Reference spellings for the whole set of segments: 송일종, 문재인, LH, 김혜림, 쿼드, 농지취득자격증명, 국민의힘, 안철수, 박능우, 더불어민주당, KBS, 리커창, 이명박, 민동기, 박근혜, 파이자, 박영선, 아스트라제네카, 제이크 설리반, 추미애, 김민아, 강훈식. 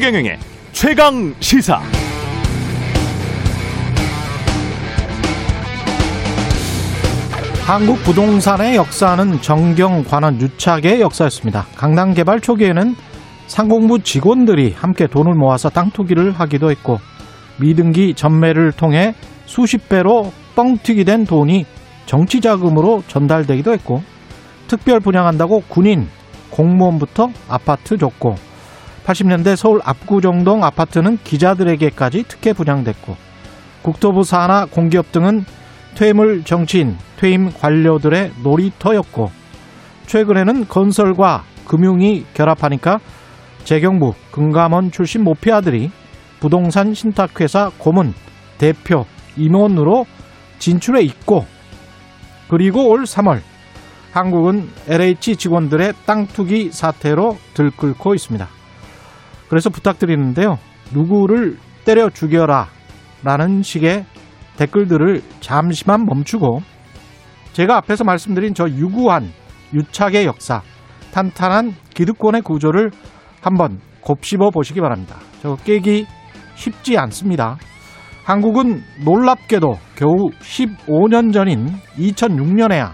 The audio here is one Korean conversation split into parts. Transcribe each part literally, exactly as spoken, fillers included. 최경영의 최강시사. 한국 부동산의 역사는 정경관원 유착의 역사였습니다. 강남 개발 초기에는 상공부 직원들이 함께 돈을 모아서 땅 투기를 하기도 했고, 미등기 전매를 통해 수십 배로 뻥튀기 된 돈이 정치 자금으로 전달되기도 했고, 특별 분양한다고 군인, 공무원부터 아파트 줬고, 팔십 년대 서울 압구정동 아파트는 기자들에게까지 특혜 분양됐고, 국토부 산하 공기업 등은 퇴물 정치인, 퇴임 관료들의 놀이터였고, 최근에는 건설과 금융이 결합하니까 재경부 금감원 출신 모피 아들이 부동산 신탁회사 고문, 대표, 임원으로 진출해 있고, 그리고 올 삼월 한국은 엘에이치 직원들의 땅 투기 사태로 들끓고 있습니다. 그래서 부탁드리는데요, 누구를 때려 죽여라 라는 식의 댓글들을 잠시만 멈추고, 제가 앞에서 말씀드린 저 유구한 유착의 역사, 탄탄한 기득권의 구조를 한번 곱씹어 보시기 바랍니다. 저 깨기 쉽지 않습니다. 한국은 놀랍게도 겨우 십오 년 전인 이천육 년에야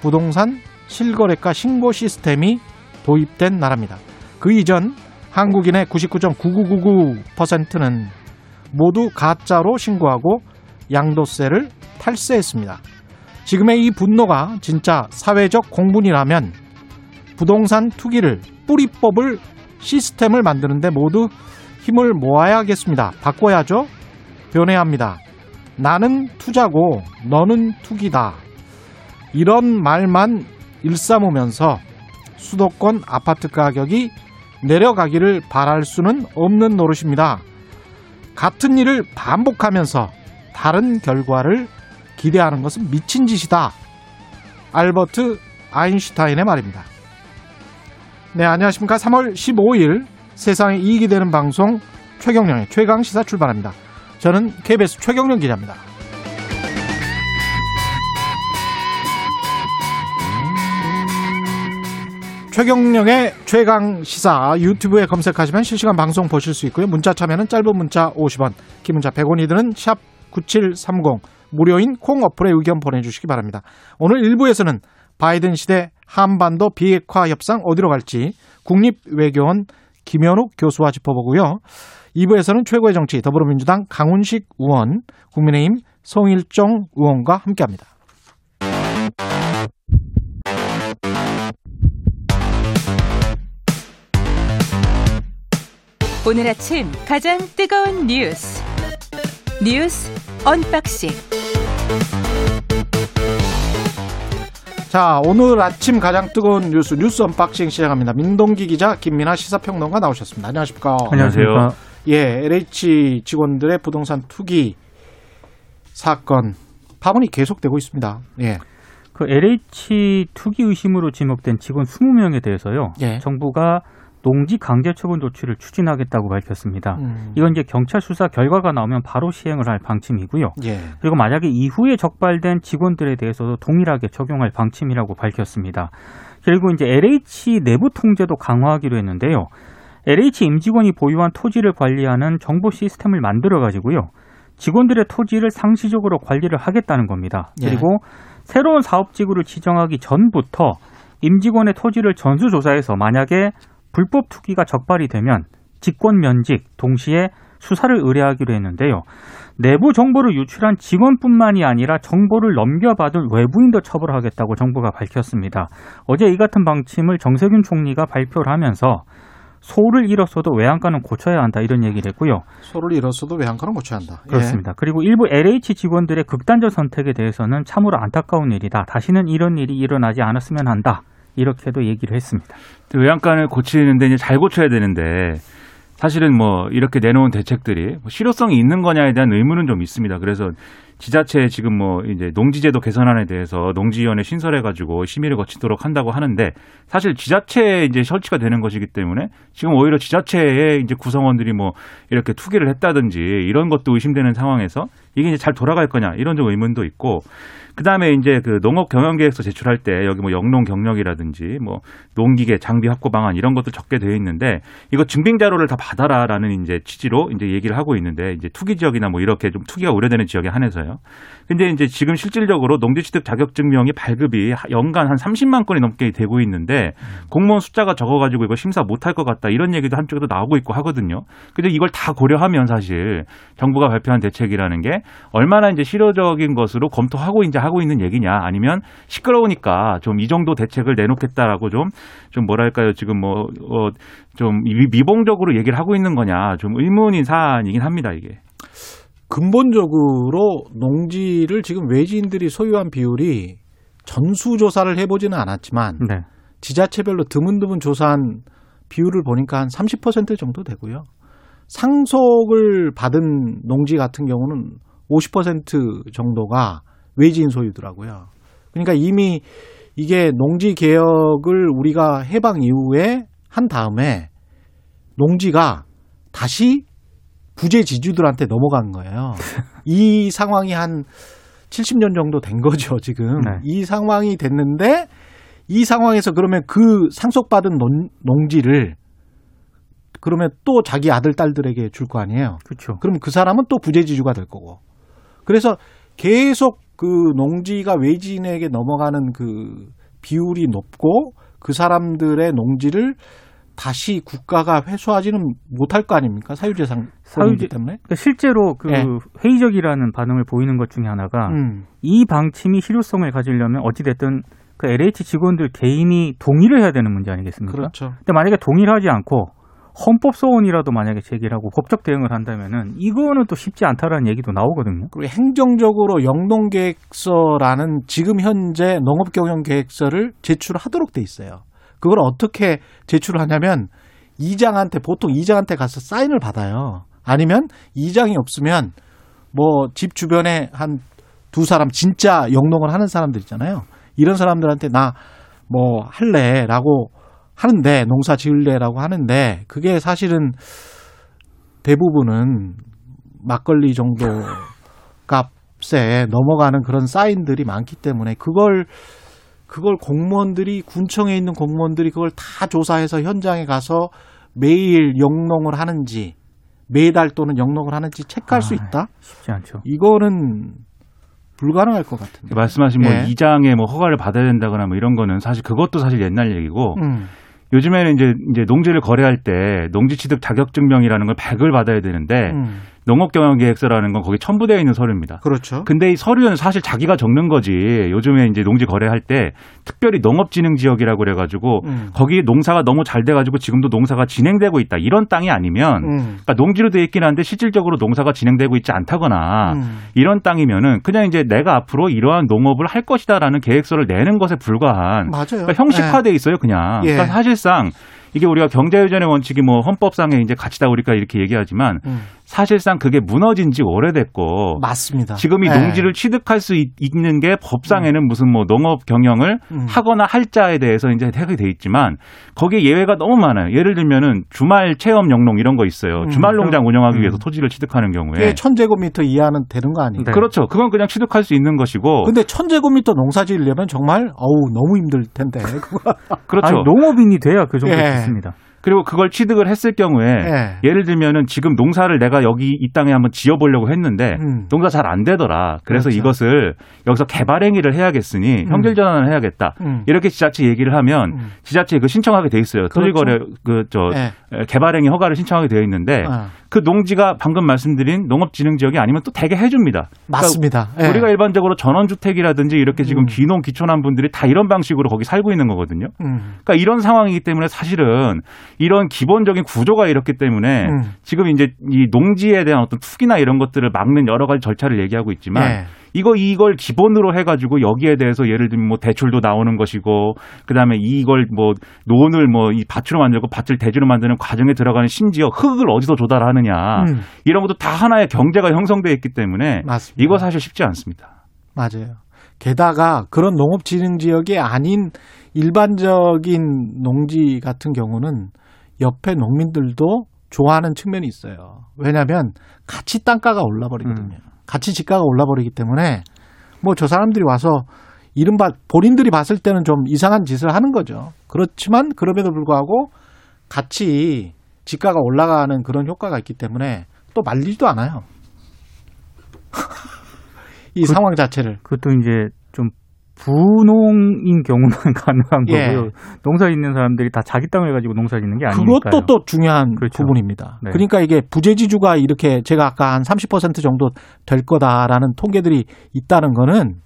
부동산 실거래가 신고 시스템이 도입된 나라입니다. 그 이전 한국인의 구십구 점 구구구구 퍼센트는 모두 가짜로 신고하고 양도세를 탈세했습니다. 지금의 이 분노가 진짜 사회적 공분이라면 부동산 투기를 뿌리 뽑을 시스템을 만드는데 모두 힘을 모아야겠습니다. 바꿔야죠. 변해야 합니다. 나는 투자고 너는 투기다. 이런 말만 일삼으면서 수도권 아파트 가격이 내려가기를 바랄 수는 없는 노릇입니다. 같은 일을 반복하면서 다른 결과를 기대하는 것은 미친 짓이다. 알버트 아인슈타인의 말입니다. 네, 안녕하십니까. 삼월 십오일 세상에 이익이 되는 방송 최경령의 최강시사 출발합니다. 저는 케이비에스 최경령 기자입니다. 최경령의 최강시사 유튜브에 검색하시면 실시간 방송 보실 수 있고요. 문자 참여는 짧은 문자 오십 원, 긴 문자 백 원이 드는 샵 구칠삼공, 무료인 콩 어플에 의견 보내주시기 바랍니다. 오늘 일 부에서는 바이든 시대 한반도 비핵화 협상 어디로 갈지 국립외교원 김현욱 교수와 짚어보고요. 이 부에서는 최고의 정치 더불어민주당 강훈식 의원, 국민의힘 송일종 의원과 함께합니다. 오늘 아침 가장 뜨거운 뉴스, 뉴스 언박싱. 자, 오늘 아침 가장 뜨거운 뉴스, 뉴스 언박싱 시작합니다. 민동기 기자, 김민아 시사평론가 나오셨습니다. 안녕하십니까? 안녕하세요. 예, 엘에이치 직원들의 부동산 투기 사건 파문이 계속되고 있습니다. 예. 그 엘에이치 투기 의심으로 지목된 직원 이십 명에 대해서요. 예. 정부가 농지 강제 처분 조치를 추진하겠다고 밝혔습니다. 음. 이건 이제 경찰 수사 결과가 나오면 바로 시행을 할 방침이고요. 예. 그리고 만약에 이후에 적발된 직원들에 대해서도 동일하게 적용할 방침이라고 밝혔습니다. 그리고 이제 엘에이치 내부 통제도 강화하기로 했는데요. 엘에이치 임직원이 보유한 토지를 관리하는 정보 시스템을 만들어 가지고요, 직원들의 토지를 상시적으로 관리를 하겠다는 겁니다. 예. 그리고 새로운 사업지구를 지정하기 전부터 임직원의 토지를 전수조사해서 만약에 불법 투기가 적발이 되면 직권 면직, 동시에 수사를 의뢰하기로 했는데요. 내부 정보를 유출한 직원뿐만이 아니라 정보를 넘겨받은 외부인도 처벌하겠다고 정부가 밝혔습니다. 어제 이 같은 방침을 정세균 총리가 발표를 하면서 소를 잃었어도 외양간은 고쳐야 한다, 이런 얘기를 했고요. 소를 잃었어도 외양간은 고쳐야 한다. 그렇습니다. 예. 그리고 일부 엘에이치 직원들의 극단적 선택에 대해서는 참으로 안타까운 일이다. 다시는 이런 일이 일어나지 않았으면 한다. 이렇게도 얘기를 했습니다. 외양간을 고치는데 이제 잘 고쳐야 되는데, 사실은 뭐 이렇게 내놓은 대책들이 실효성이 있는 거냐에 대한 의문은 좀 있습니다. 그래서 지자체에 지금 뭐 이제 농지제도 개선안에 대해서 농지위원회 신설해가지고 심의를 거치도록 한다고 하는데, 사실 지자체에 이제 설치가 되는 것이기 때문에 지금 오히려 지자체의 이제 구성원들이 뭐 이렇게 투기를 했다든지 이런 것도 의심되는 상황에서 이게 이제 잘 돌아갈 거냐 이런 좀 의문도 있고, 그 다음에 이제 그 농업 경영 계획서 제출할 때 여기 뭐 영농 경력이라든지 뭐 농기계 장비 확보 방안 이런 것도 적게 되어 있는데 이거 증빙 자료를 다 받아라라는 이제 취지로 이제 얘기를 하고 있는데, 이제 투기 지역이나 뭐 이렇게 좀 투기가 우려되는 지역에 한해서요. 근데 이제 지금 실질적으로 농지취득 자격증명이 발급이 연간 한 삼십만 건이 넘게 되고 있는데 공무원 숫자가 적어가지고 이거 심사 못할 것 같다 이런 얘기도 한쪽에도 나오고 있고 하거든요. 근데 이걸 다 고려하면 사실 정부가 발표한 대책이라는 게 얼마나 이제 실효적인 것으로 검토하고 이제 하고 있는 얘기냐, 아니면 시끄러우니까 좀 이 정도 대책을 내놓겠다라고 좀, 좀 뭐랄까요, 지금 뭐, 어, 좀 미봉적으로 얘기를 하고 있는 거냐, 좀 의문인 사안이긴 합니다, 이게. 근본적으로 농지를 지금 외지인들이 소유한 비율이 전수조사를 해보지는 않았지만 네. 지자체별로 드문드문 조사한 비율을 보니까 한 삼십 퍼센트 정도 되고요. 상속을 받은 농지 같은 경우는 오십 퍼센트 정도가 외지인 소유더라고요. 그러니까 이미 이게 농지 개혁을 우리가 해방 이후에 한 다음에 농지가 다시 부재 지주들한테 넘어간 거예요. 이 상황이 한 칠십 년 정도 된 거죠, 지금. 네. 이 상황이 됐는데 이 상황에서 그러면 그 상속받은 논, 농지를 그러면 또 자기 아들, 딸들에게 줄 거 아니에요. 그렇죠. 그럼 그 사람은 또 부재 지주가 될 거고. 그래서 계속 그 농지가 외지인에게 넘어가는 그 비율이 높고 그 사람들의 농지를 다시 국가가 회수하지는 못할 거 아닙니까? 사유재산 사유재 때문에. 그러니까 실제로 그 네. 회의적이라는 반응을 보이는 것 중에 하나가 음. 이 방침이 실효성을 가지려면 어찌 됐든 그 엘에이치 직원들 개인이 동의를 해야 되는 문제 아니겠습니까? 그렇죠. 근데 만약에 동의를 하지 않고 헌법 소원이라도 만약에 제기를 하고 법적 대응을 한다면은 이거는 또 쉽지 않다라는 얘기도 나오거든요. 그리고 행정적으로 영농계획서라는 지금 현재 농업경영계획서를 제출하도록 돼 있어요. 그걸 어떻게 제출을 하냐면 이장한테, 보통 이장한테 가서 사인을 받아요. 아니면 이장이 없으면 뭐 집 주변에 한 두 사람 진짜 영농을 하는 사람들 있잖아요. 이런 사람들한테 나 뭐 할래라고 하는데, 농사 지을래라고 하는데, 그게 사실은 대부분은 막걸리 정도 값에 넘어가는 그런 사인들이 많기 때문에 그걸 그걸 공무원들이, 군청에 있는 공무원들이 그걸 다 조사해서 현장에 가서 매일 영농을 하는지, 매달 또는 영농을 하는지 체크할 아, 수 있다? 쉽지 않죠. 이거는 불가능할 것 같은데. 말씀하신 뭐 예. 이장의 뭐 허가를 받아야 된다거나 뭐 이런 거는 사실 그것도 사실 옛날 얘기고 음. 요즘에는 이제 이제 농지를 거래할 때 농지 취득 자격증명이라는 걸 발급을 받아야 되는데 음. 농업경영계획서라는 건 거기 첨부되어 있는 서류입니다. 그렇죠. 근데 이 서류는 사실 자기가 적는 거지. 요즘에 이제 농지 거래할 때 특별히 농업진흥지역이라고 그래가지고 음. 거기 농사가 너무 잘 돼가지고 지금도 농사가 진행되고 있다 이런 땅이 아니면 음. 그러니까 농지로 돼 있긴 한데 실질적으로 농사가 진행되고 있지 않다거나 음. 이런 땅이면은 그냥 이제 내가 앞으로 이러한 농업을 할 것이다라는 계획서를 내는 것에 불과한. 맞아요. 그러니까 형식화돼 네. 있어요, 그냥. 예. 그러니까 사실상. 이게 우리가 경제유전의 원칙이 뭐 헌법상의 이제 가치다 우리가 이렇게 얘기하지만 음. 사실상 그게 무너진 지 오래됐고. 맞습니다. 지금 이 네. 농지를 취득할 수 있, 있는 게 법상에는 음. 무슨 뭐 농업 경영을 음. 하거나 할 자에 대해서 이제 혜택이 돼 있지만 거기에 예외가 너무 많아요. 예를 들면은 주말 체험 영농 이런 거 있어요. 주말 농장 운영하기 음. 위해서 토지를 취득하는 경우에. 그게 천 제곱미터 이하는 되는 거 아니에요? 네. 그렇죠. 그건 그냥 취득할 수 있는 것이고. 근데 천 제곱미터 농사 지으려면 정말 어우 너무 힘들 텐데. 그렇죠. 아니, 농업인이 돼야 그 정도. 예. 있습니다. 그리고 그걸 취득을 했을 경우에 네. 예를 들면은 지금 농사를 내가 여기 이 땅에 한번 지어보려고 했는데 음. 농사 잘 안 되더라. 그래서 그렇죠. 이것을 여기서 개발행위를 해야겠으니 음. 형질전환을 해야겠다. 음. 이렇게 지자체 얘기를 하면 음. 지자체에 그 신청하게 돼 있어요. 그렇죠. 토지거래 그 저 네. 개발행위 허가를 신청하게 되어 있는데 아. 그 농지가 방금 말씀드린 농업진흥지역이 아니면 또 되게 해줍니다. 그러니까 맞습니다. 네. 우리가 일반적으로 전원주택이라든지 이렇게 지금 음. 귀농 귀촌한 분들이 다 이런 방식으로 거기 살고 있는 거거든요. 음. 그러니까 이런 상황이기 때문에 사실은 이런 기본적인 구조가 이렇기 때문에 음. 지금 이제 이 농지에 대한 어떤 투기나 이런 것들을 막는 여러 가지 절차를 얘기하고 있지만 네. 이거 이걸 기본으로 해가지고 여기에 대해서 예를 들면 뭐 대출도 나오는 것이고 그 다음에 이걸 뭐 논을 뭐 이 밭으로 만들고 밭을 대지로 만드는 과정에 들어가는 심지어 흙을 어디서 조달하느냐 음. 이런 것도 다 하나의 경제가 형성돼 있기 때문에 맞습니다. 이거 사실 쉽지 않습니다. 맞아요. 게다가 그런 농업진흥지역이 아닌 일반적인 농지 같은 경우는 옆에 농민들도 좋아하는 측면이 있어요. 왜냐하면 같이 땅가가 올라버리거든요. 음. 같이 집가가 올라버리기 때문에 뭐 저 사람들이 와서 이른바 본인들이 봤을 때는 좀 이상한 짓을 하는 거죠. 그렇지만 그럼에도 불구하고 같이 집가가 올라가는 그런 효과가 있기 때문에 또 말리지도 않아요. 이 그, 상황 자체를. 그것도 이제 좀 부농인 경우만 가능한 거고요. 예. 농사 짓는 사람들이 다 자기 땅을 가지고 농사 짓는 게 아니니까요. 그것도 또 중요한 그렇죠. 부분입니다. 네. 그러니까 이게 부재지주가 이렇게 제가 아까 한 삼십 퍼센트 정도 될 거다라는 통계들이 있다는 거는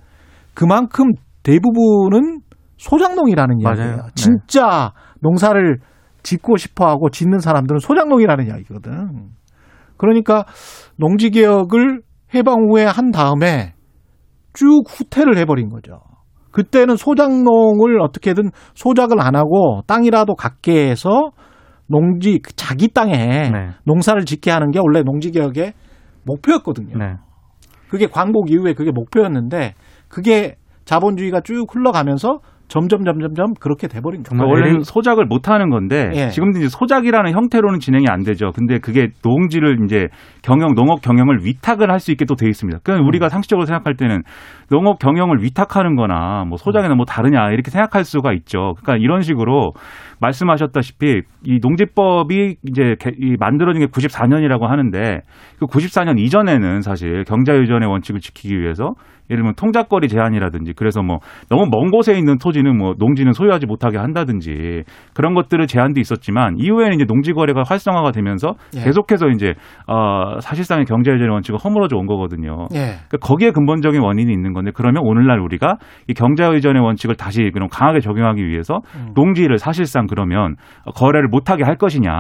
그만큼 대부분은 소작농이라는 이야기예요. 진짜 네. 농사를 짓고 싶어하고 짓는 사람들은 소작농이라는 이야기거든. 그러니까 농지개혁을 해방 후에 한 다음에 쭉 후퇴를 해버린 거죠. 그때는 소작농을 어떻게든 소작을 안 하고 땅이라도 갖게 해서 농지 자기 땅에 네. 농사를 짓게 하는 게 원래 농지개혁의 목표였거든요. 네. 그게 광복 이후에 그게 목표였는데 그게 자본주의가 쭉 흘러가면서 점점 점점점 그렇게 돼버린 거죠. 그러니까 원래는 소작을 못 하는 건데 예. 지금도 이제 소작이라는 형태로는 진행이 안 되죠. 근데 그게 농지를 이제 경영 농업 경영을 위탁을 할 수 있게 또 돼 있습니다. 그러니까 음. 우리가 상식적으로 생각할 때는 농업 경영을 위탁하는거나 뭐 소작이나 뭐 다르냐 이렇게 생각할 수가 있죠. 그러니까 이런 식으로 말씀하셨다시피 이 농지법이 이제 만들어진 게 구십사 년이라고 하는데 그 구십사 년 이전에는 사실 경자유전의 원칙을 지키기 위해서 예를 들면 통작거리 제한이라든지 그래서 뭐 너무 먼 곳에 있는 토지는 뭐 농지는 소유하지 못하게 한다든지 그런 것들을 제한도 있었지만 이후에는 이제 농지 거래가 활성화가 되면서 예. 계속해서 이제 어 사실상의 경자유전의 원칙을 허물어져 온 거거든요. 예. 그러니까 거기에 근본적인 원인이 있는 건데 그러면 오늘날 우리가 이 경자유전의 원칙을 다시 그럼 강하게 적용하기 위해서 음. 농지를 사실상 그러면 거래를 못하게 할 것이냐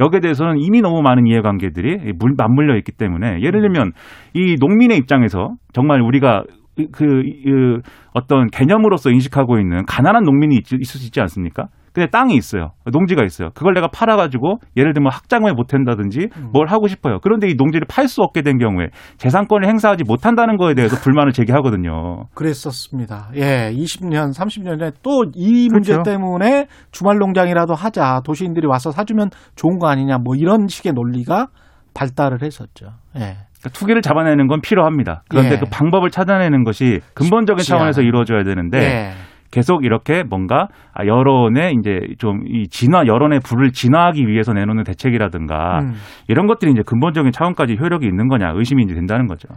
여기에 대해서는 이미 너무 많은 이해관계들이 맞물려 있기 때문에 예를 들면 이 농민의 입장에서 정말 우리가 그, 그, 그 어떤 개념으로서 인식하고 있는 가난한 농민이 있, 있을 수 있지 않습니까? 근데 땅이 있어요. 농지가 있어요. 그걸 내가 팔아가지고 예를 들면 학장을 보탠다든지 뭘 하고 싶어요. 그런데 이 농지를 팔 수 없게 된 경우에 재산권을 행사하지 못한다는 거에 대해서 불만을 제기하거든요. 그랬었습니다. 예, 이십 년, 삼십 년 전에 또 이 문제 그렇죠. 때문에 주말 농장이라도 하자. 도시인들이 와서 사주면 좋은 거 아니냐. 뭐 이런 식의 논리가 발달을 했었죠. 예. 투기를 잡아내는 건 필요합니다. 그런데 예. 그 방법을 찾아내는 것이 근본적인 쉽지야. 차원에서 이루어져야 되는데 예. 계속 이렇게 뭔가 여론의 이제 좀 이 진화 여론의 불을 진화하기 위해서 내놓는 대책이라든가 음. 이런 것들이 이제 근본적인 차원까지 효력이 있는 거냐 의심이 이제 된다는 거죠.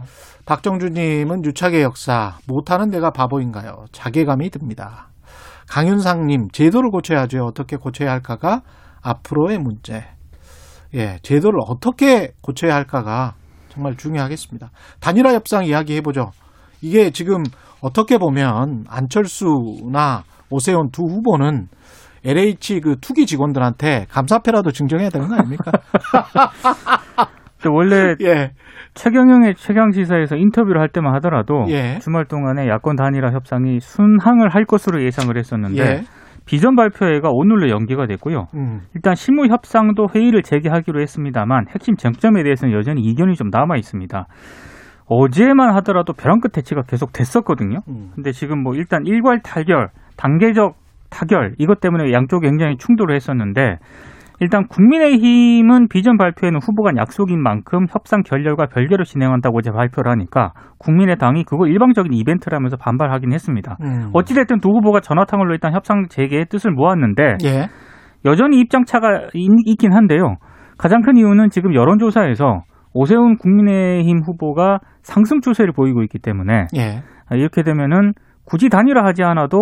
박정주님은 유착의 역사 못하는 데가 바보인가요? 자괴감이 듭니다. 강윤상님 제도를 고쳐야죠. 어떻게 고쳐야 할까가 앞으로의 문제. 예, 제도를 어떻게 고쳐야 할까가 정말 중요하겠습니다. 단일화 협상 이야기해보죠. 이게 지금 어떻게 보면 안철수나 오세훈 두 후보는 엘에이치 그 투기 직원들한테 감사패라도 증정해야 되는 거 아닙니까? 원래 예. 최경영의 최강지사에서 인터뷰를 할 때만 하더라도 예. 주말 동안에 야권 단일화 협상이 순항을 할 것으로 예상을 했었는데 예. 비전 발표회가 오늘로 연기가 됐고요. 음. 일단 실무 협상도 회의를 재개하기로 했습니다만 핵심 쟁점에 대해서는 여전히 이견이 좀 남아 있습니다. 어제만 하더라도 벼랑 끝 대치가 계속 됐었거든요. 음. 근데 지금 뭐 일단 일괄 타결, 단계적 타결 이것 때문에 양쪽이 굉장히 충돌을 했었는데 일단 국민의힘은 비전 발표에는 후보간 약속인 만큼 협상 결렬과 별개로 진행한다고 어제 발표를 하니까 국민의당이 그거 일방적인 이벤트라면서 반발하긴 했습니다. 음. 어찌됐든 두 후보가 전화탕으로 일단 협상 재개의 뜻을 모았는데 예. 여전히 입장차가 있긴 한데요. 가장 큰 이유는 지금 여론조사에서 오세훈 국민의힘 후보가 상승 추세를 보이고 있기 때문에 예. 이렇게 되면은 굳이 단일화하지 않아도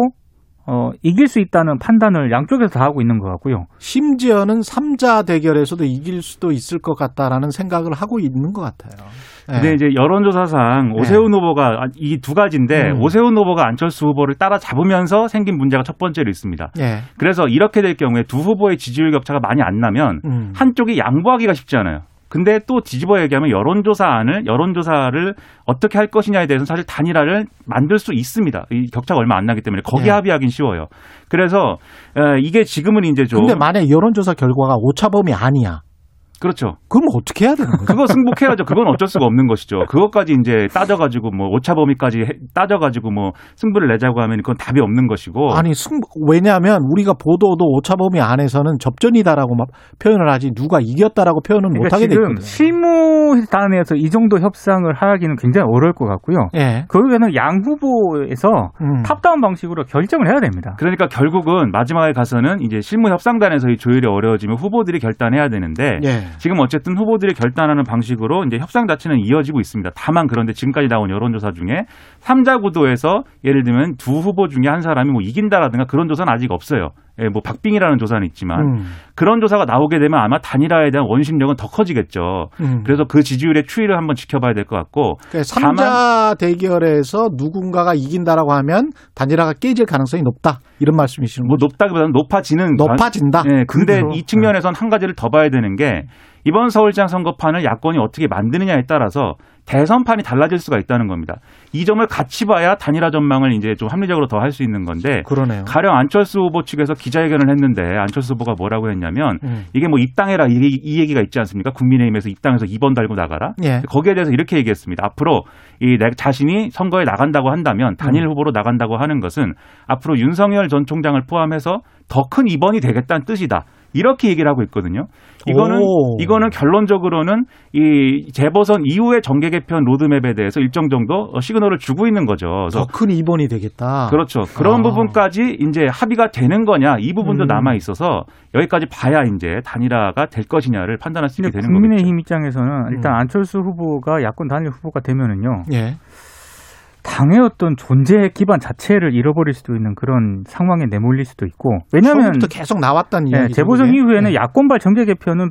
어, 이길 수 있다는 판단을 양쪽에서 다 하고 있는 것 같고요. 심지어는 삼자 대결에서도 이길 수도 있을 것 같다라는 생각을 하고 있는 것 같아요. 근데 네. 이제 여론조사상 오세훈 네. 후보가 이 두 가지인데 음. 오세훈 후보가 안철수 후보를 따라잡으면서 생긴 문제가 첫 번째로 있습니다. 네. 그래서 이렇게 될 경우에 두 후보의 지지율 격차가 많이 안 나면 음. 한쪽이 양보하기가 쉽지 않아요. 근데 또 뒤집어 얘기하면 여론조사안을, 여론조사를 어떻게 할 것이냐에 대해서는 사실 단일화를 만들 수 있습니다. 이 격차가 얼마 안 나기 때문에 거기에 예. 합의하긴 쉬워요. 그래서 이게 지금은 이제 좀. 근데 만약 여론조사 결과가 오차범위 아니야. 그렇죠. 그럼 어떻게 해야 되는 거죠? 그거 승복해야죠. 그건 어쩔 수가 없는 것이죠. 그것까지 이제 따져가지고 뭐 오차 범위까지 따져가지고 뭐 승부를 내자고 하면 그건 답이 없는 것이고. 아니 승부 왜냐하면 우리가 보도도 오차 범위 안에서는 접전이다라고 막 표현을 하지 누가 이겼다라고 표현은 그러니까 못하게 됐거든요. 지금 실무단에서 이 정도 협상을 하기는 굉장히 어려울 것 같고요. 예. 결국에는 양 후보에서 음. 탑다운 방식으로 결정을 해야 됩니다. 그러니까 결국은 마지막에 가서는 이제 실무 협상단에서 이 조율이 어려워지면 후보들이 결단해야 되는데. 예. 지금 어쨌든 후보들이 결단하는 방식으로 이제 협상 자체는 이어지고 있습니다. 다만 그런데 지금까지 나온 여론조사 중에 삼자 구도에서 예를 들면 두 후보 중에 한 사람이 뭐 이긴다라든가 그런 조사는 아직 없어요. 예, 뭐 박빙이라는 조사는 있지만 음. 그런 조사가 나오게 되면 아마 단일화에 대한 원심력은 더 커지겠죠. 음. 그래서 그 지지율의 추이를 한번 지켜봐야 될 것 같고. 그러니까 삼자 다만 대결에서 누군가가 이긴다라고 하면 단일화가 깨질 가능성이 높다. 이런 말씀이시는 거죠? 뭐 높다기보다는 높아지는. 높아진다. 예, 근데 이 측면에선 한 가지를 더 봐야 되는 게 이번 서울시장 선거판을 야권이 어떻게 만드느냐에 따라서 대선판이 달라질 수가 있다는 겁니다. 이 점을 같이 봐야 단일화 전망을 이제 좀 합리적으로 더 할 수 있는 건데. 그러네요. 가령 안철수 후보 측에서 기자회견을 했는데 안철수 후보가 뭐라고 했냐면 음. 이게 뭐 입당해라 이, 이 얘기가 있지 않습니까? 국민의힘에서 입당해서 이 번 달고 나가라. 예. 거기에 대해서 이렇게 얘기했습니다. 앞으로 이 내 자신이 선거에 나간다고 한다면 단일 음. 후보로 나간다고 하는 것은 앞으로 윤석열 전 총장을 포함해서 더 큰 이 번이 되겠다는 뜻이다. 이렇게 얘기를 하고 있거든요. 이거는 오. 이거는 결론적으로는 이 재보선 이후의 정계 개편 로드맵에 대해서 일정 정도 시그널을 주고 있는 거죠. 더 큰 이 번이 되겠다. 그렇죠. 그런 아. 부분까지 이제 합의가 되는 거냐 이 부분도 음. 남아 있어서 여기까지 봐야 이제 단일화가 될 것이냐를 판단할 수 있게 되는 거죠. 국민의힘 입장에서는 일단 음. 안철수 후보가 야권 단일 후보가 되면은요. 예. 당의 어떤 존재 기반 자체를 잃어버릴 수도 있는 그런 상황에 내몰릴 수도 있고 왜냐하면 처음부터 계속 나왔다는 이야기 네, 재보선 이후에는 네. 야권발 정계 개편은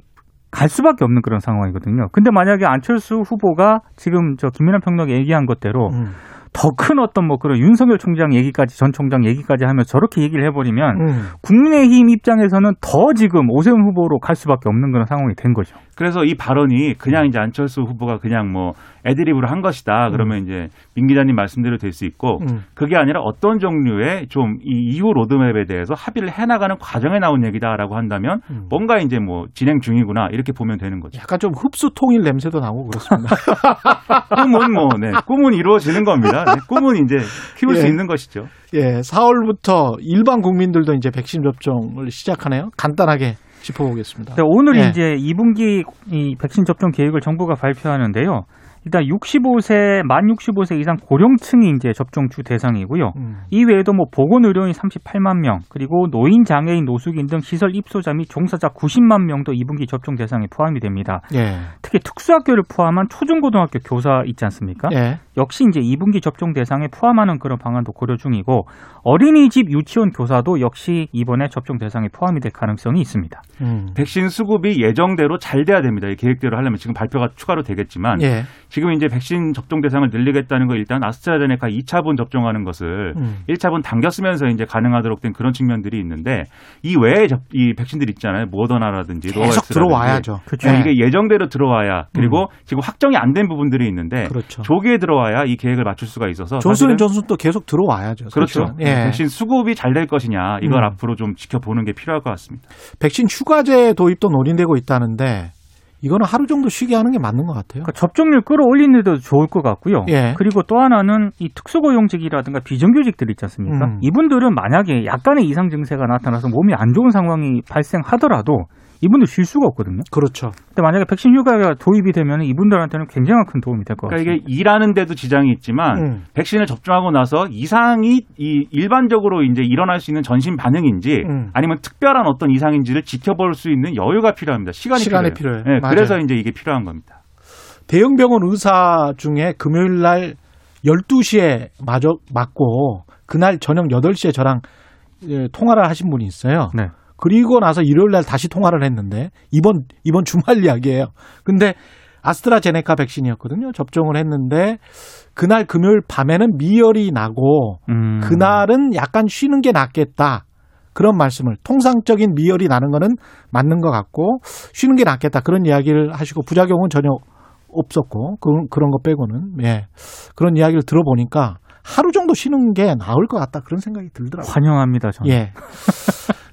갈 수밖에 없는 그런 상황이거든요. 근데 만약에 안철수 후보가 지금 저 김민환 평론가 얘기한 것대로 음. 더 큰 어떤 뭐 그런 윤석열 총장 얘기까지 전 총장 얘기까지 하면 저렇게 얘기를 해버리면 음. 국민의힘 입장에서는 더 지금 오세훈 후보로 갈 수밖에 없는 그런 상황이 된 거죠. 그래서 이 발언이 그냥 이제 안철수 후보가 그냥 뭐 애드립으로 한 것이다. 그러면 음. 이제 민 기자님 말씀대로 될 수 있고 음. 그게 아니라 어떤 종류의 좀 이 이후 로드맵에 대해서 합의를 해나가는 과정에 나온 얘기다라고 한다면 음. 뭔가 이제 뭐 진행 중이구나 이렇게 보면 되는 거죠. 약간 좀 흡수 통일 냄새도 나고 그렇습니다. 꿈은 뭐, 네, 꿈은 이루어지는 겁니다. 네, 꿈은 이제 키울 예. 수 있는 것이죠. 예, 사월부터 일반 국민들도 이제 백신 접종을 시작하네요. 간단하게 짚어보겠습니다. 네, 오늘 예. 이제 이 분기 이 백신 접종 계획을 정부가 발표하는데요. 일단 육십오 세, 만 육십오 세 이상 고령층이 이제 접종 주 대상이고요. 음. 이 외에도 뭐 보건의료인 삼십팔만 명, 그리고 노인, 장애인, 노숙인 등 시설 입소자 및 종사자 구십만 명도 이 분기 접종 대상에 포함이 됩니다. 예. 특히 특수학교를 포함한 초중고등학교 교사 있지 않습니까? 예. 역시 이제 이 분기 접종 대상에 포함하는 그런 방안도 고려 중이고 어린이집, 유치원 교사도 역시 이번에 접종 대상에 포함이 될 가능성이 있습니다. 음. 백신 수급이 예정대로 잘 돼야 됩니다. 계획대로 하려면 지금 발표가 추가로 되겠지만 예. 지금 이제 백신 접종 대상을 늘리겠다는 거 일단 아스트라제네카 이 차분 접종하는 것을 음. 일 차분 당겼으면서 이제 가능하도록 된 그런 측면들이 있는데 이 외에 접, 이 백신들 있잖아요. 모더나라든지 계속 들어와야죠. 그렇죠. 네. 이게 예정대로 들어와야 그리고 음. 지금 확정이 안 된 부분들이 있는데 그렇죠. 조기에 들어와야 이 계획을 맞출 수가 있어서 존슨 앤 존슨도 계속 들어와야죠. 사실은. 그렇죠. 예. 백신 수급이 잘 될 것이냐 이걸 음. 앞으로 좀 지켜보는 게 필요할 것 같습니다. 백신 휴가제 도입도 논의되고 있다는데 이거는 하루 정도 쉬게 하는 게 맞는 것 같아요. 그러니까 접종률 끌어올리는 데도 좋을 것 같고요. 예. 그리고 또 하나는 이 특수고용직이라든가 비정규직들 있지 않습니까? 음. 이분들은 만약에 약간의 이상 증세가 나타나서 몸이 안 좋은 상황이 발생하더라도 이분들 쉴 수가 없거든요. 그렇죠. 근데 만약에 백신 휴가가 도입이 되면 이분들한테는 굉장히 큰 도움이 될 것 그러니까 같습니다. 그러니까 이게 일하는데도 지장이 있지만 음. 백신을 접종하고 나서 이상이 이 일반적으로 이제 일어날 수 있는 전신 반응인지 음. 아니면 특별한 어떤 이상인지를 지켜볼 수 있는 여유가 필요합니다. 시간이, 시간이 필요해요. 필요해요. 네, 그래서 이제 이게 필요한 겁니다. 대형병원 의사 중에 금요일 날 열두 시에 마저 맞고 그날 저녁 여덟 시에 저랑 통화를 하신 분이 있어요. 네. 그리고 나서 일요일 날 다시 통화를 했는데 이번 이번 주말 이야기예요. 근데 아스트라제네카 백신이었거든요. 접종을 했는데 그날 금요일 밤에는 미열이 나고 음. 그날은 약간 쉬는 게 낫겠다. 그런 말씀을 통상적인 미열이 나는 거는 맞는 것 같고 쉬는 게 낫겠다. 그런 이야기를 하시고 부작용은 전혀 없었고 그, 그런 거 빼고는 예. 그런 이야기를 들어보니까 하루 정도 쉬는 게 나을 것 같다 그런 생각이 들더라고요. 환영합니다, 저는. 예.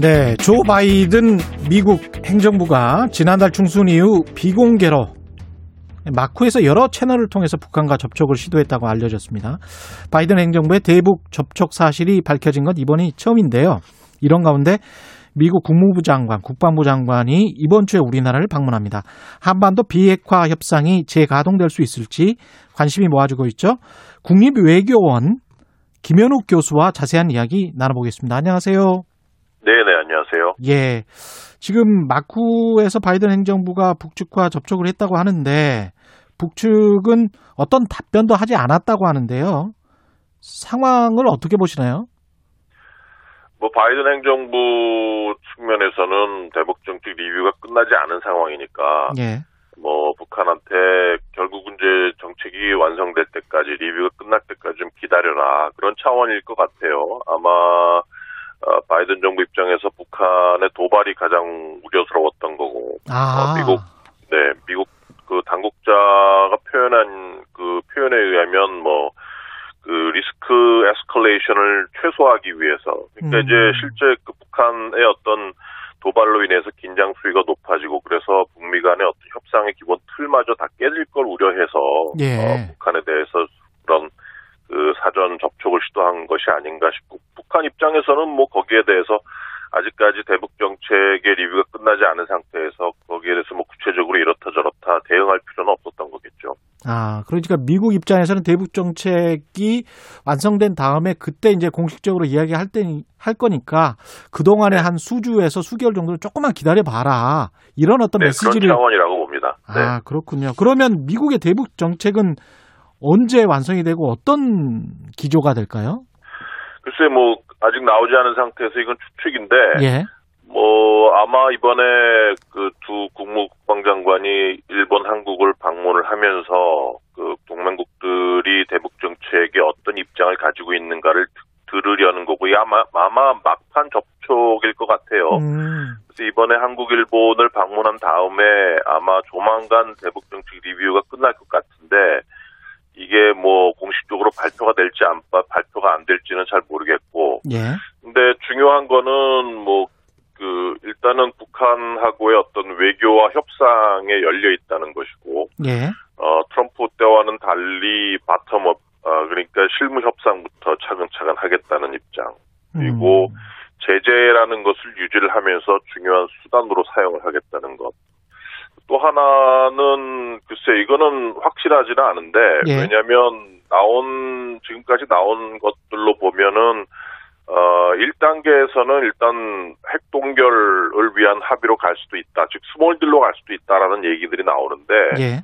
네, 조 바이든 미국 행정부가 지난달 중순 이후 비공개로 마쿠에서 여러 채널을 통해서 북한과 접촉을 시도했다고 알려졌습니다. 바이든 행정부의 대북 접촉 사실이 밝혀진 건 이번이 처음인데요. 이런 가운데 미국 국무부 장관, 국방부 장관이 이번 주에 우리나라를 방문합니다. 한반도 비핵화 협상이 재가동될 수 있을지 관심이 모아지고 있죠. 국립외교원 김현욱 교수와 자세한 이야기 나눠보겠습니다. 안녕하세요. 네네, 안녕하세요. 예. 지금 마쿠에서 바이든 행정부가 북측과 접촉을 했다고 하는데, 북측은 어떤 답변도 하지 않았다고 하는데요. 상황을 어떻게 보시나요? 뭐, 바이든 행정부 측면에서는 대북 정책 리뷰가 끝나지 않은 상황이니까, 예. 뭐, 북한한테 결국은 이제 정책이 완성될 때까지, 리뷰가 끝날 때까지 좀 기다려라. 그런 차원일 것 같아요. 아마, 어, 바이든 정부 입장에서 북한의 도발이 가장 우려스러웠던 거고, 아. 어, 미국, 네, 미국 그 당국자가 표현한 그 표현에 의하면 뭐, 그 리스크 에스컬레이션을 최소화하기 위해서, 그러니까 음. 이제 실제 그 북한의 어떤 도발로 인해서 긴장 수위가 높아지고, 그래서 북미 간의 어떤 협상의 기본 틀마저 다 깨질 걸 우려해서, 예. 어, 북한에 대해서 그런 그 사전 접촉을 시도한 것이 아닌가 싶고, 북한 입장에서는 뭐 거기에 대해서 아직까지 대북 정책의 리뷰가 끝나지 않은 상태에서 거기에 대해서 뭐 구체적으로 이렇다 저렇다 대응할 필요는 없었던 거겠죠. 아, 그러니까 미국 입장에서는 대북 정책이 완성된 다음에 그때 이제 공식적으로 이야기할 때 할 거니까 그동안에 한 수주에서 수개월 정도는 조금만 기다려 봐라. 이런 어떤 네, 메시지를 그런 차원이라고 봅니다. 네. 아, 그렇군요. 그러면 미국의 대북 정책은 언제 완성이 되고 어떤 기조가 될까요? 글쎄, 뭐, 아직 나오지 않은 상태에서 이건 추측인데, 예. 뭐, 아마 이번에 그 두 국무국방장관이 일본, 한국을 방문을 하면서 그 동맹국들이 대북정책에 어떤 입장을 가지고 있는가를 들으려는 거고, 아마, 아마 막판 접촉일 것 같아요. 음. 그래서 이번에 한국, 일본을 방문한 다음에 아마 조만간 대북정책 리뷰가 끝날 것 같은데, 이게 뭐 공식적으로 발표가 될지 안 발표가 안 될지는 잘 모르겠고. 예. 근데 중요한 거는 뭐 그 일단은 북한하고의 어떤 외교와 협상에 열려 있다는 것이고. 예. 어 트럼프 때와는 달리 바텀업 어, 그러니까 실무 협상부터 차근차근 하겠다는 입장. 그리고 음. 제재라는 것을 유지를 하면서 중요한 수단으로 사용을 하겠다는 것. 또 하나는 글쎄 이거는 확실하지는 않은데 예. 왜냐하면 나온 지금까지 나온 것들로 보면은 어 일 단계에서는 일단 핵동결을 위한 합의로 갈 수도 있다, 즉 스몰딜로 갈 수도 있다라는 얘기들이 나오는데 예.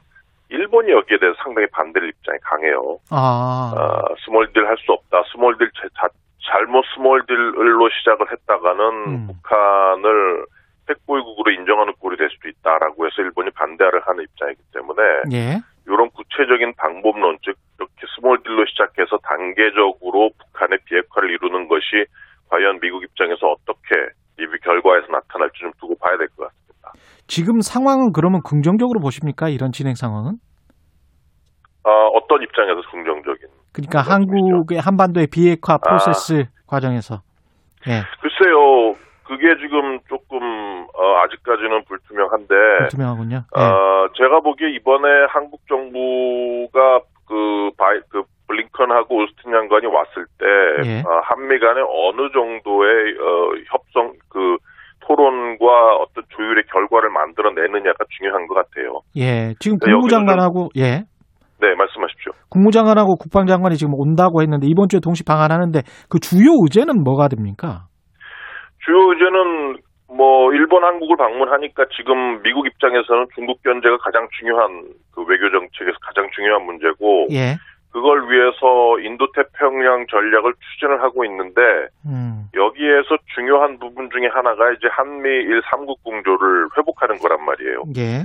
일본이 여기에 대해서 상당히 반대를 입장이 강해요. 아 어, 스몰딜 할 수 없다, 스몰딜 자, 잘못 스몰딜로 시작을 했다가는 음. 북한을 핵보유국으로 인정하는 꼴이 될 수도 있다라고 해서 일본이 반대를 하는 입장이기 때문에 예. 이런 구체적인 방법론, 즉 이렇게 스몰딜로 시작해서 단계적으로 북한의 비핵화를 이루는 것이 과연 미국 입장에서 어떻게 리뷰 결과에서 나타날지 좀 두고 봐야 될 것 같습니다. 지금 상황은 그러면 긍정적으로 보십니까? 이런 진행 상황은? 아, 어떤 입장에서 긍정적인? 그러니까 한국의 한반도의 비핵화 프로세스 아, 과정에서. 예. 글쎄요. 그게 지금 조금 어, 아직까지는 불투명한데 불투명하군요. 네. 어, 제가 보기에 이번에 한국 정부가 그, 바이, 그 블링컨하고 오스틴 장관이 왔을 때 예. 어, 한미 간에 어느 정도의 어, 협성 그 토론과 어떤 조율의 결과를 만들어내느냐가 중요한 것 같아요. 예, 지금 국무장관하고 좀, 예. 네, 말씀하십시오. 국무장관하고 국방장관이 지금 온다고 했는데 이번 주에 동시 방한하는데 그 주요 의제는 뭐가 됩니까? 주요 의제는 뭐 일본, 한국을 방문하니까 지금 미국 입장에서는 중국 견제가 가장 중요한 그 외교 정책에서 가장 중요한 문제고 예. 그걸 위해서 인도태평양 전략을 추진을 하고 있는데 음. 여기에서 중요한 부분 중에 하나가 이제 한미일 삼국 공조를 회복하는 거란 말이에요. 예.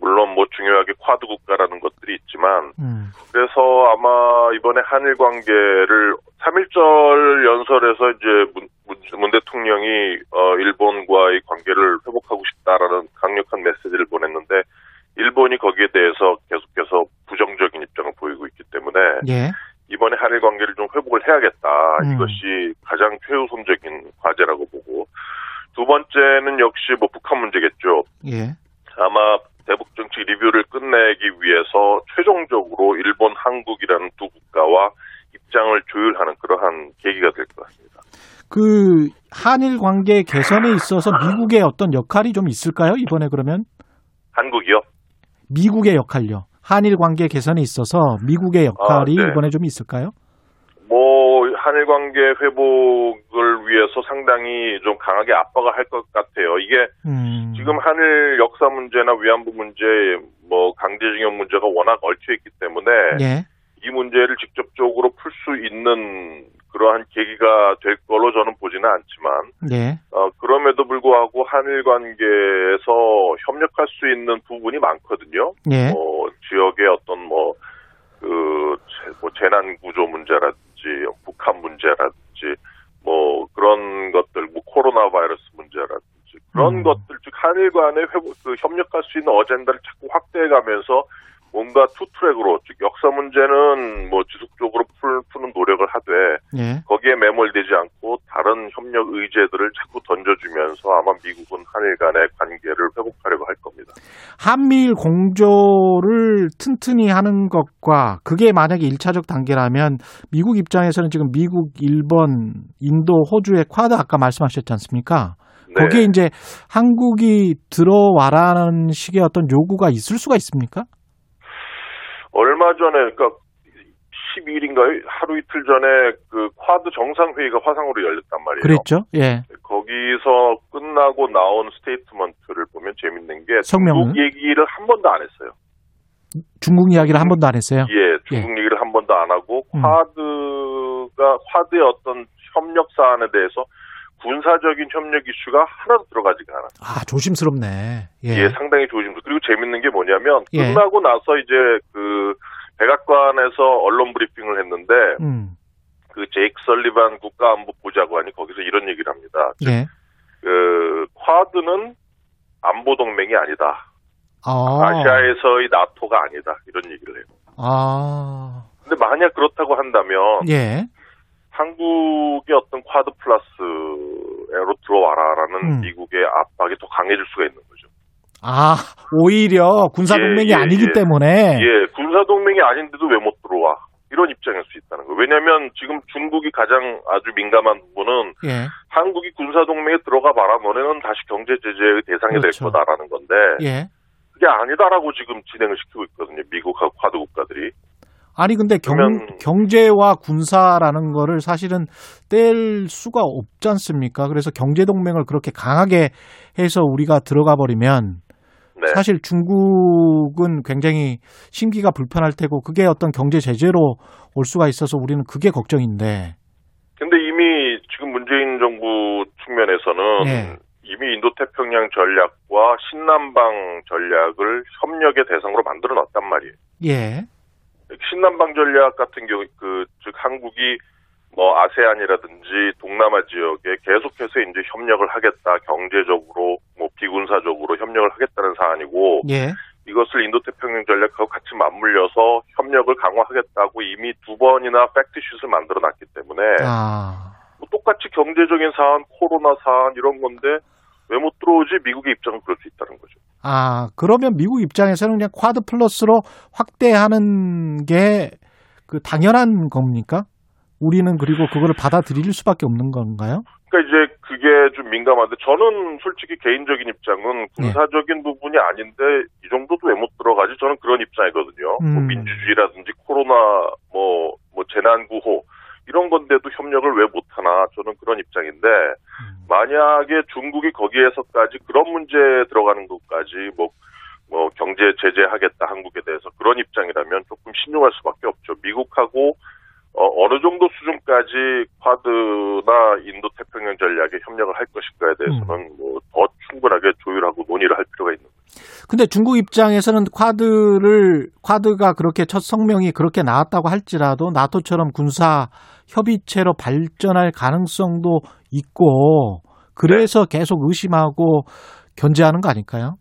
물론 뭐 중요하게 쿼드 국가라는 것들이 있지만 음. 그래서 아마 이번에 한일 관계를 삼일절 연설에서 이제 문, 문 대통령이 어, 일본과의 관계를 회복하고 싶다라는 강력한 메시지를 보냈는데 일본이 거기에 대해서 계속해서 부정적인 입장을 보이고 있기 때문에 예. 이번에 한일 관계를 좀 회복을 해야겠다. 음. 이것이 가장 최우선적인 과제라고 보고 두 번째는 역시 뭐 북한 문제겠죠. 예. 아마 대북 정책 리뷰를 끝내기 위해서 최종적으로 일본, 한국이라는 두 국가와 입장을 조율하는 그러한 계기가 될 것 같습니다. 그 한일 관계 개선에 있어서 미국의 어떤 역할이 좀 있을까요? 이번에 그러면? 한국이요? 미국의 역할요. 한일 관계 개선에 있어서 미국의 역할이 아, 네. 이번에 좀 있을까요? 뭐 한일 관계 회복을 위해서 상당히 좀 강하게 압박을 할 것 같아요. 이게 음. 지금 한일 역사 문제나 위안부 문제, 뭐 강제징용 문제가 워낙 얽혀 있기 때문에 예. 이 문제를 직접적으로 풀 수 있는 그러한 계기가 될 걸로 저는 보지는 않지만 예. 어, 그럼에도 불구하고 한일 관계에서 협력할 수 있는 부분이 많거든요. 예. 어, 지역의 어떤 뭐, 그, 뭐 재난 구조 문제라든지 북한 문제라든지 뭐 그런 것들, 뭐 코로나 바이러스 문제라든지 그런 음. 것들 즉 한일 간에 회복, 그 협력할 수 있는 어젠다를 자꾸 확대해가면서 뭔가 투트랙으로 즉 역사 문제는 뭐 지속적으로 풀, 푸는 노력을 하되 예. 거기에 매몰되지 않고 다른 협력 의제들을 자꾸 던져주면서 아마 미국은 한일 간의 관계를 회복하려고 할 겁니다. 한미일 공조를 튼튼히 하는 것과 그게 만약에 일차적 단계라면 미국 입장에서는 지금 미국, 일본, 인도, 호주의 쿼드 아까 말씀하셨지 않습니까? 네. 거기에 이제 한국이 들어와라는 식의 어떤 요구가 있을 수가 있습니까? 얼마 전에, 그러니까 십이일인가요? 하루 이틀 전에 그 쿼드 정상회의가 화상으로 열렸단 말이에요. 그랬죠? 예. 거기서 끝나고 나온 스테이트먼트를 보면 재밌는 게 성명은? 중국 얘기를 한 번도 안 했어요. 중국 이야기를 한 번도 안 했어요? 예, 중국 예. 얘기를 한 번도 안 하고 쿼드가 쿼드의 어떤 협력 사안에 대해서 군사적인 협력 이슈가 하나도 들어가지가 않았어요. 아, 조심스럽네. 예, 예 상당히 조심스럽고. 그리고 재밌는 게 뭐냐면, 예. 끝나고 나서 이제 그 백악관에서 언론 브리핑을 했는데, 음. 그 제이크 설리반 국가안보보좌관이 거기서 이런 얘기를 합니다. 예. 그, 쿼드는 안보동맹이 아니다. 아. 아시아에서의 나토가 아니다. 이런 얘기를 해요. 아. 근데 만약 그렇다고 한다면, 예. 한국의 어떤 쿼드 플러스로 들어와라라는 음. 미국의 압박이 더 강해질 수가 있는 거죠. 아, 오히려 군사동맹이 예, 예, 아니기 예. 때문에. 예, 군사동맹이 아닌데도 왜 못 들어와. 이런 입장일 수 있다는 거예요. 왜냐하면 지금 중국이 가장 아주 민감한 부분은 예. 한국이 군사동맹에 들어가 봐라. 너네는 다시 경제제재의 대상이 그렇죠. 될 거다라는 건데 예. 그게 아니다라고 지금 진행을 시키고 있거든요. 미국하고 쿼드 국가들이. 아니 근데 경, 경제와 군사라는 거를 사실은 뗄 수가 없지 않습니까? 그래서 경제동맹을 그렇게 강하게 해서 우리가 들어가 버리면 네. 사실 중국은 굉장히 심기가 불편할 테고 그게 어떤 경제 제재로 올 수가 있어서 우리는 그게 걱정인데. 근데 이미 지금 문재인 정부 측면에서는 네. 이미 인도태평양 전략과 신남방 전략을 협력의 대상으로 만들어 놨단 말이에요. 예. 신남방 전략 같은 경우, 그, 즉, 한국이 뭐, 아세안이라든지 동남아 지역에 계속해서 이제 협력을 하겠다, 경제적으로, 뭐, 비군사적으로 협력을 하겠다는 사안이고, 예. 이것을 인도태평양 전략하고 같이 맞물려서 협력을 강화하겠다고 이미 두 번이나 팩트쉿을 만들어 놨기 때문에, 아. 뭐 똑같이 경제적인 사안, 코로나 사안, 이런 건데, 왜 못 들어오지? 미국의 입장은 그럴 수 있다는 거죠. 아, 그러면 미국 입장에서는 그냥 쿼드 플러스로 확대하는 게 그 당연한 겁니까? 우리는 그리고 그걸 받아들일 수밖에 없는 건가요? 그러니까 이제 그게 좀 민감한데 저는 솔직히 개인적인 입장은 군사적인 네. 부분이 아닌데 이 정도도 왜 못 들어가지? 저는 그런 입장이거든요. 음. 뭐 민주주의라든지 코로나 뭐, 뭐 재난구호 이런 건데도 협력을 왜 못하나 저는 그런 입장인데 만약에 중국이 거기에서까지 그런 문제에 들어가는 것까지 뭐, 뭐 경제 제재하겠다 한국에 대해서 그런 입장이라면 조금 신중할 수밖에 없죠. 미국하고 어느 정도 수준까지 쿼드나 인도태평양 전략에 협력을 할 것인가에 대해서는 음. 뭐 더 충분하게 조율하고 논의를 할 필요가 있는 거죠. 근데 중국 입장에서는 쿼드를 쿼드가 그렇게 첫 성명이 그렇게 나왔다고 할지라도 나토처럼 군사 협의체로 발전할 가능성도 있고 그래서 네. 계속 의심하고 견제하는 거 아닐까요?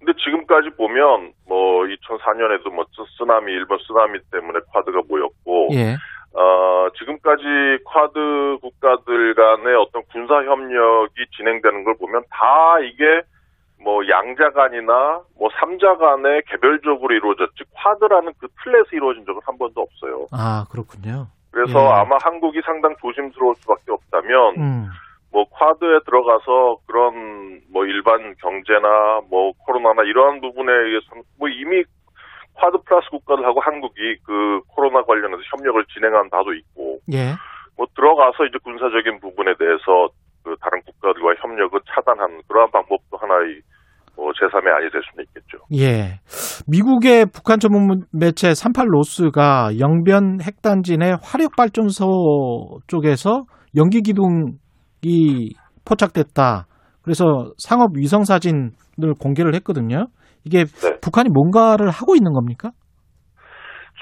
근데 지금까지 보면 뭐 이천사 년에도 뭐 쓰나미 일본 쓰나미 때문에 쿼드가 모였고 예. 어, 지금까지 쿼드 국가들 간의 어떤 군사 협력이 진행되는 걸 보면 다 이게 뭐 양자 간이나 뭐 삼자 간에 개별적으로 이루어졌지 쿼드라는 그 틀에서 이루어진 적은 한 번도 없어요. 아, 그렇군요. 그래서 예. 아마 한국이 상당히 조심스러울 수밖에 없다면 음. 뭐 쿼드에 들어가서 그런 뭐 일반 경제나 뭐 코로나나 이러한 부분에 의해서는 뭐 이미 쿼드 플러스 국가를 하고 한국이 그 코로나 관련해서 협력을 진행한 바도 있고, 예. 뭐 들어가서 이제 군사적인 부분에 대해서 그 다른 국가들과 협력을 차단하는 그러한 방법도 하나의 뭐 제삼의 안이 될 수는 있겠죠. 예, 미국의 북한 전문 매체 삼십팔 노스가 영변 핵단지 내 화력 발전소 쪽에서 연기 기둥이 포착됐다. 그래서 상업 위성 사진을 공개를 했거든요. 이게 네. 북한이 뭔가를 하고 있는 겁니까?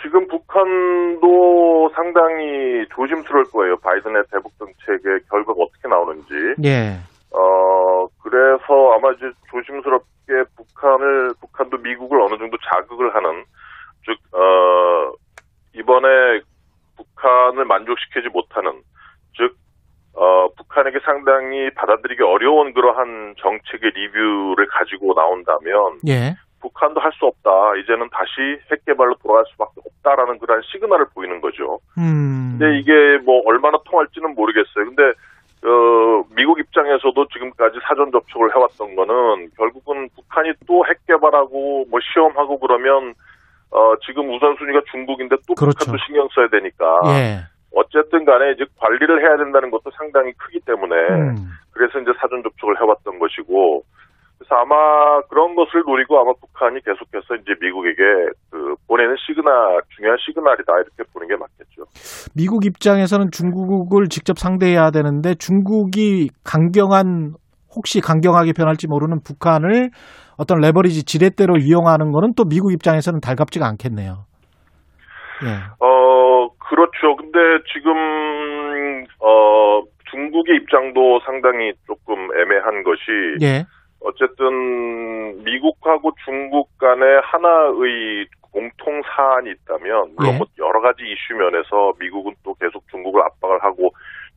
지금 북한도 상당히 조심스러울 거예요. 바이든의 대북 정책의 결과가 어떻게 나오는지. 예. 어, 그래서 아마 이제 조심스럽게 북한을, 북한도 미국을 어느 정도 자극을 하는, 즉, 어, 이번에 북한을 만족시키지 못하는, 즉, 어, 북한에게 상당히 받아들이기 어려운 그러한 정책의 리뷰를 가지고 나온다면 예. 북한도 할 수 없다. 이제는 다시 핵 개발로 돌아갈 수밖에 없다라는 그러한 시그널을 보이는 거죠. 음. 근데 이게 뭐 얼마나 통할지는 모르겠어요. 근데 어, 미국 입장에서도 지금까지 사전 접촉을 해왔던 거는 결국은 북한이 또 핵 개발하고 뭐 시험하고 그러면 어, 지금 우선순위가 중국인데 또 그렇죠. 북한도 신경 써야 되니까. 예. 어쨌든 간에 이제 관리를 해야 된다는 것도 상당히 크기 때문에 음. 그래서 이제 사전 접촉을 해왔던 것이고 그래서 아마 그런 것을 노리고 아마 북한이 계속해서 이제 미국에게 그 보내는 시그널 중요한 시그널이다 이렇게 보는 게 맞겠죠. 미국 입장에서는 중국을 직접 상대해야 되는데 중국이 강경한 혹시 강경하게 변할지 모르는 북한을 어떤 레버리지 지렛대로 이용하는 거는 또 미국 입장에서는 달갑지가 않겠네요. 예. 어. 그렇죠. 근데 지금 어 중국의 입장도 상당히 조금 애매한 것이 예. 어쨌든 미국하고 중국 간에 하나의 공통 사안이 있다면 물론 예. 뭐 여러 가지 이슈 면에서 미국은 또 계속 중국을 압박을 하고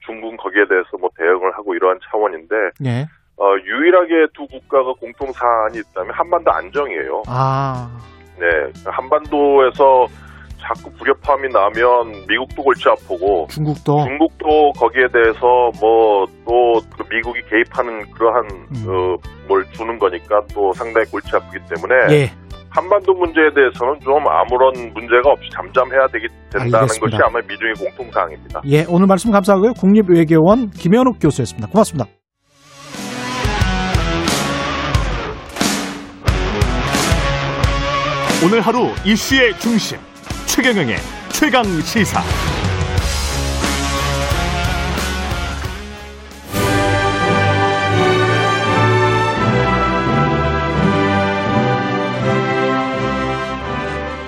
중국은 거기에 대해서 뭐 대응을 하고 이러한 차원인데 예. 어 유일하게 두 국가가 공통 사안이 있다면 한반도 안정이에요. 아. 네. 한반도에서 자꾸 불협화음이 나면 미국도 골치 아프고 중국도 중국도 거기에 대해서 뭐 또 그 미국이 개입하는 그러한 음. 그 뭘 주는 거니까 또 상당히 골치 아프기 때문에 예. 한반도 문제에 대해서는 좀 아무런 문제가 없이 잠잠해야 되기 된다는 알겠습니다. 것이 아마 미중의 공통 사항입니다. 예, 오늘 말씀 감사하고요. 국립외교원 김현욱 교수였습니다. 고맙습니다. 오늘 하루 이슈의 중심. 최경영의 최강시사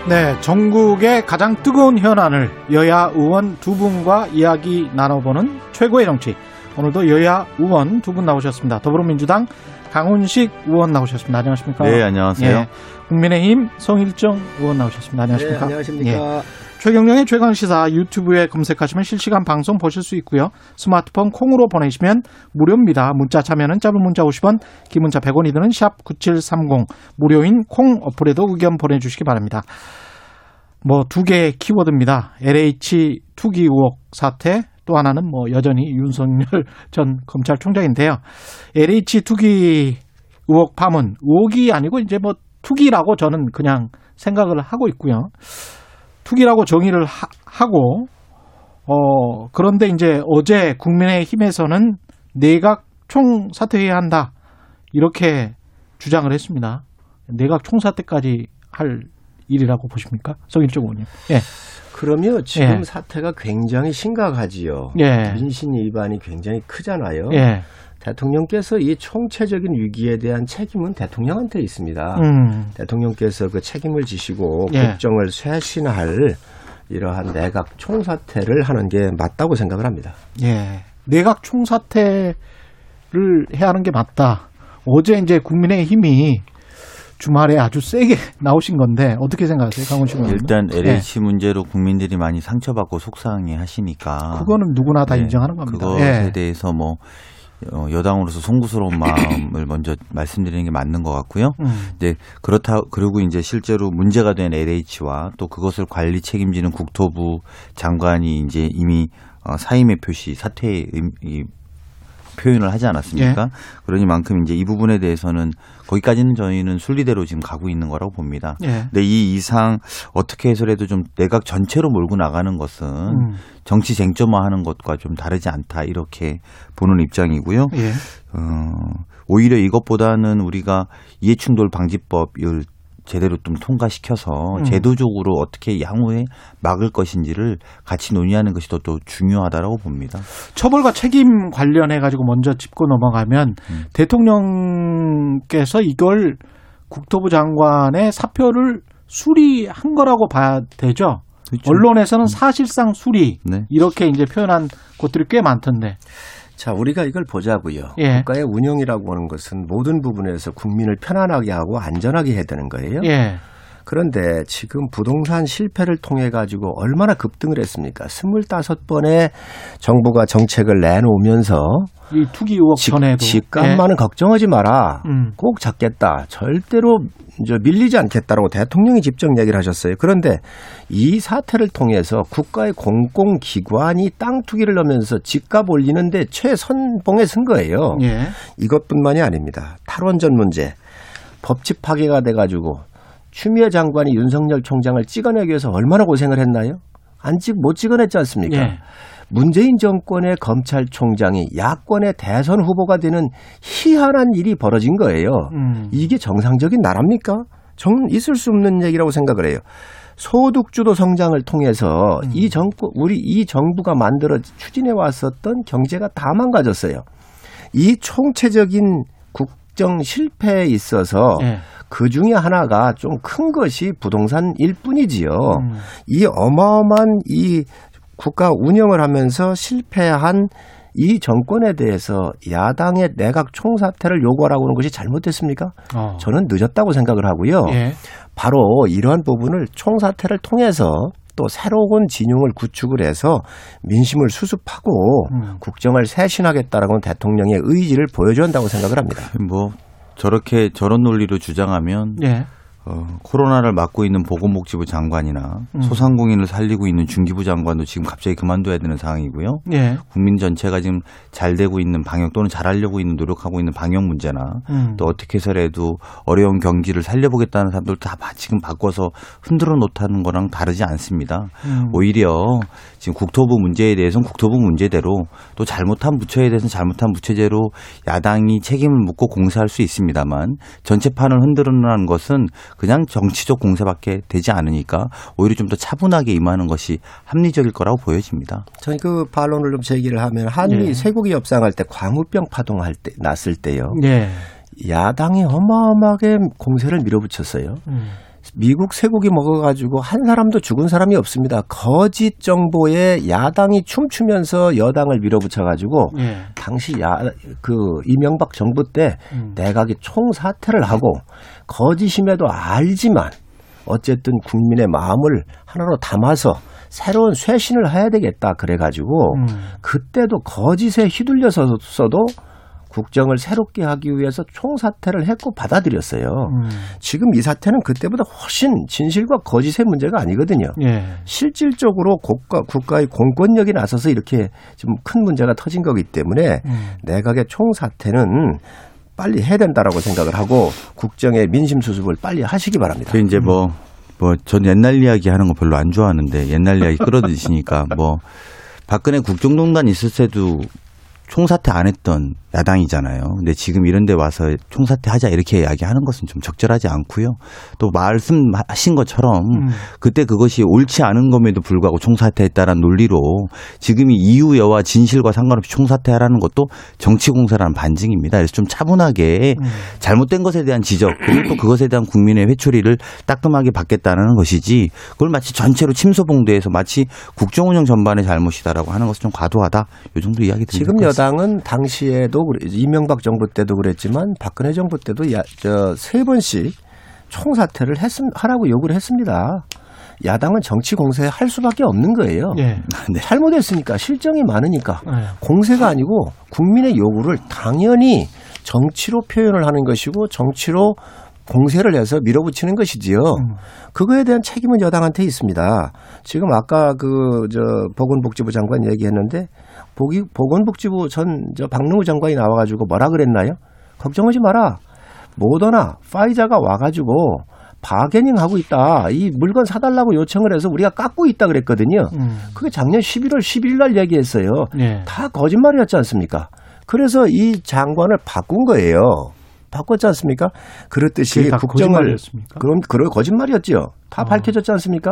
네, 전국의 가장 뜨거운 현안을 여야 의원 두 분과 이야기 나눠보는 최고의 정치 오늘도 여야 의원 두 분 나오셨습니다. 더불어민주당 강훈식 의원 나오셨습니다. 안녕하십니까? 네, 안녕하세요. 예, 국민의힘 송일종 의원 나오셨습니다. 안녕하십니까? 네, 안녕하십니까? 예, 최경령의 최강시사 유튜브에 검색하시면 실시간 방송 보실 수 있고요. 스마트폰 콩으로 보내시면 무료입니다. 문자 참여는 짧은 문자 오십 원, 긴 문자 백 원이 드는 샵 구칠삼공 무료인 콩 어플에도 의견 보내주시기 바랍니다. 뭐 두 개의 키워드입니다. 엘에이치 투기 의혹 사태. 또 하나는 뭐 여전히 윤석열 전 검찰총장인데요. 엘에이치 투기 의혹 파문, 의혹이 아니고 이제 뭐 투기라고 저는 그냥 생각을 하고 있고요. 투기라고 정의를 하, 하고, 어, 그런데 이제 어제 국민의힘에서는 내각 총사퇴해야 한다. 이렇게 주장을 했습니다. 내각 총사퇴까지 할 일이라고 보십니까? 성일종 의원님. 예. 그러면 지금 예. 사태가 굉장히 심각하지요. 예. 민심 위반이 굉장히 크잖아요. 예. 대통령께서 이 총체적인 위기에 대한 책임은 대통령한테 있습니다. 음. 대통령께서 그 책임을 지시고 예. 국정을 쇄신할 이러한 내각 총사퇴를 하는 게 맞다고 생각을 합니다. 예. 내각 총사퇴를 해야 하는 게 맞다. 어제 이제 국민의힘이 주말에 아주 세게 나오신 건데 어떻게 생각하세요, 강훈식 의원? 일단 엘에이치 네. 문제로 국민들이 많이 상처받고 속상해하시니까 그거는 누구나 다 네. 인정하는 겁니다. 그것에 네. 대해서 뭐 여당으로서 송구스러운 마음을 먼저 말씀드리는 게 맞는 것 같고요. 음. 이제 그렇다 그리고 이제 실제로 문제가 된 엘에이치와 또 그것을 관리 책임지는 국토부 장관이 이제 이미 사임의 표시, 사퇴의 의, 표현을 하지 않았습니까? 예. 그러니만큼 이제 이 부분에 대해서는 거기까지는 저희는 순리대로 지금 가고 있는 거라고 봅니다. 예. 근데 이 이상 어떻게 해서라도 좀 내각 전체로 몰고 나가는 것은 음. 정치 쟁점화하는 것과 좀 다르지 않다 이렇게 보는 입장이고요. 예. 어, 오히려 이것보다는 우리가 이해충돌 방지법을 제대로 좀 통과시켜서 음. 제도적으로 어떻게 향후에 막을 것인지를 같이 논의하는 것이 더, 더 중요하다라고 봅니다. 처벌과 책임 관련해 가지고 먼저 짚고 넘어가면 음. 대통령께서 이걸 국토부 장관의 사표를 수리한 거라고 봐야 되죠. 그렇죠. 언론에서는 사실상 수리 네. 이렇게 이제 표현한 것들이 꽤 많던데. 자, 우리가 이걸 보자고요. 예. 국가의 운영이라고 하는 것은 모든 부분에서 국민을 편안하게 하고 안전하게 해야 되는 거예요. 예. 그런데 지금 부동산 실패를 통해 가지고 얼마나 급등을 했습니까? 스물다섯 번의 정부가 정책을 내놓으면서 이 투기 의혹 집, 전에도 집값만은 예. 걱정하지 마라. 음. 꼭 잡겠다. 절대로 이제 밀리지 않겠다라고 대통령이 직접 얘기를 하셨어요. 그런데 이 사태를 통해서 국가의 공공기관이 땅 투기를 하면서 집값 올리는데 최선봉에 선 거예요. 예. 이것뿐만이 아닙니다. 탈원전 문제, 법치 파괴가 돼가지고 추미애 장관이 윤석열 총장을 찍어내기 위해서 얼마나 고생을 했나요? 안 찍, 못 찍어냈지 않습니까? 예. 문재인 정권의 검찰총장이 야권의 대선 후보가 되는 희한한 일이 벌어진 거예요. 음. 이게 정상적인 나라입니까? 정, 있을 수 없는 얘기라고 생각을 해요. 소득주도 성장을 통해서 음. 이 정권, 우리 이 정부가 만들어 추진해 왔었던 경제가 다 망가졌어요. 이 총체적인 국정 실패에 있어서 네. 그 중에 하나가 좀 큰 것이 부동산일 뿐이지요. 음. 이 어마어마한 이 국가 운영을 하면서 실패한 이 정권에 대해서 야당의 내각 총사퇴를 요구하라고 하는 것이 잘못됐습니까? 어. 저는 늦었다고 생각을 하고요. 예. 바로 이러한 부분을 총사퇴를 통해서 또 새로운 진영을 구축을 해서 민심을 수습하고 음. 국정을 쇄신하겠다라고 하는 대통령의 의지를 보여줘야 한다고 생각을 합니다. 뭐 저렇게 저런 논리로 주장하면 예. 어, 코로나를 막고 있는 보건복지부 장관이나 음. 소상공인을 살리고 있는 중기부 장관도 지금 갑자기 그만둬야 되는 상황이고요. 예. 국민 전체가 지금 잘 되고 있는 방역 또는 잘하려고 있는 노력하고 있는 방역 문제나 음. 또 어떻게 해서라도 어려운 경기를 살려보겠다는 사람들 다 지금 바꿔서 흔들어 놓다는 거랑 다르지 않습니다. 음. 오히려 지금 국토부 문제에 대해서는 국토부 문제대로 또 잘못한 부처에 대해서는 잘못한 부처제로 야당이 책임을 묻고 공세할 수 있습니다만 전체판을 흔들어 놓는 것은 그냥 정치적 공세밖에 되지 않으니까 오히려 좀 더 차분하게 임하는 것이 합리적일 거라고 보여집니다. 저는 그 반론을 좀 제기를 하면 한미 예. 세 국이 협상할 때 광우병 파동 할 때 났을 때요. 예. 야당이 어마어마하게 공세를 밀어붙였어요. 음. 미국 쇠고기 먹어가지고 한 사람도 죽은 사람이 없습니다. 거짓 정보에 야당이 춤추면서 여당을 밀어붙여가지고 예. 당시 야, 그 이명박 정부 때 음. 내각이 총사퇴를 하고 거짓임에도 알지만 어쨌든 국민의 마음을 하나로 담아서 새로운 쇄신을 해야 되겠다 그래가지고 음. 그때도 거짓에 휘둘려서도 국정을 새롭게 하기 위해서 총사퇴를 했고 받아들였어요. 음. 지금 이 사태는 그때보다 훨씬 진실과 거짓의 문제가 아니거든요. 예. 실질적으로 국가, 국가의 공권력이 나서서 이렇게 좀 큰 문제가 터진 거기 때문에 음. 내각의 총사퇴는 빨리 해야 된다라고 생각을 하고 국정의 민심 수습을 빨리 하시기 바랍니다. 이제 뭐, 뭐 전 옛날 이야기 하는 거 별로 안 좋아하는데 옛날 이야기 끌어드시니까 뭐 박근혜 국정농단 있을 때도 총사퇴 안 했던 야당이잖아요. 근데 지금 이런 데 와서 총사퇴하자 이렇게 이야기하는 것은 좀 적절하지 않고요. 또 말씀하신 것처럼 음. 그때 그것이 옳지 않은 것에도 불구하고 총사퇴했다라는 논리로 지금이 이유와 진실과 상관없이 총사퇴하라는 것도 정치공세라는 반증입니다. 그래서 좀 차분하게 음. 잘못된 것에 대한 지적 그리고 또 그것에 대한 국민의 회초리를 따끔하게 받겠다는 것이지 그걸 마치 전체로 침소봉대해서 마치 국정운영 전반의 잘못이다라고 하는 것은 좀 과도하다. 이 정도 이야기 드립니다. 지금 여당은 당시에도 이명박 정부 때도 그랬지만 박근혜 정부 때도 세 번씩 총사퇴를 했음, 하라고 요구를 했습니다. 야당은 정치 공세할 수밖에 없는 거예요. 네. 네. 잘못했으니까 실정이 많으니까 네. 공세가 아니고 국민의 요구를 당연히 정치로 표현을 하는 것이고 정치로 공세를 해서 밀어붙이는 것이지요. 음. 그거에 대한 책임은 여당한테 있습니다. 지금 아까 그 저 보건복지부 장관 얘기했는데 보기, 보건복지부 전 저 박능우 장관이 나와가지고 뭐라 그랬나요? 걱정하지 마라. 모더나 파이자가 와가지고 바게닝하고 있다. 이 물건 사달라고 요청을 해서 우리가 깎고 있다 그랬거든요. 음. 그게 작년 십일월 십일일 날 얘기했어요. 네. 다 거짓말이었지 않습니까? 그래서 이 장관을 바꾼 거예요. 바꿨지 않습니까? 그랬듯이 국정을 그럼 그런 거짓말이었지요. 다 어. 밝혀졌지 않습니까?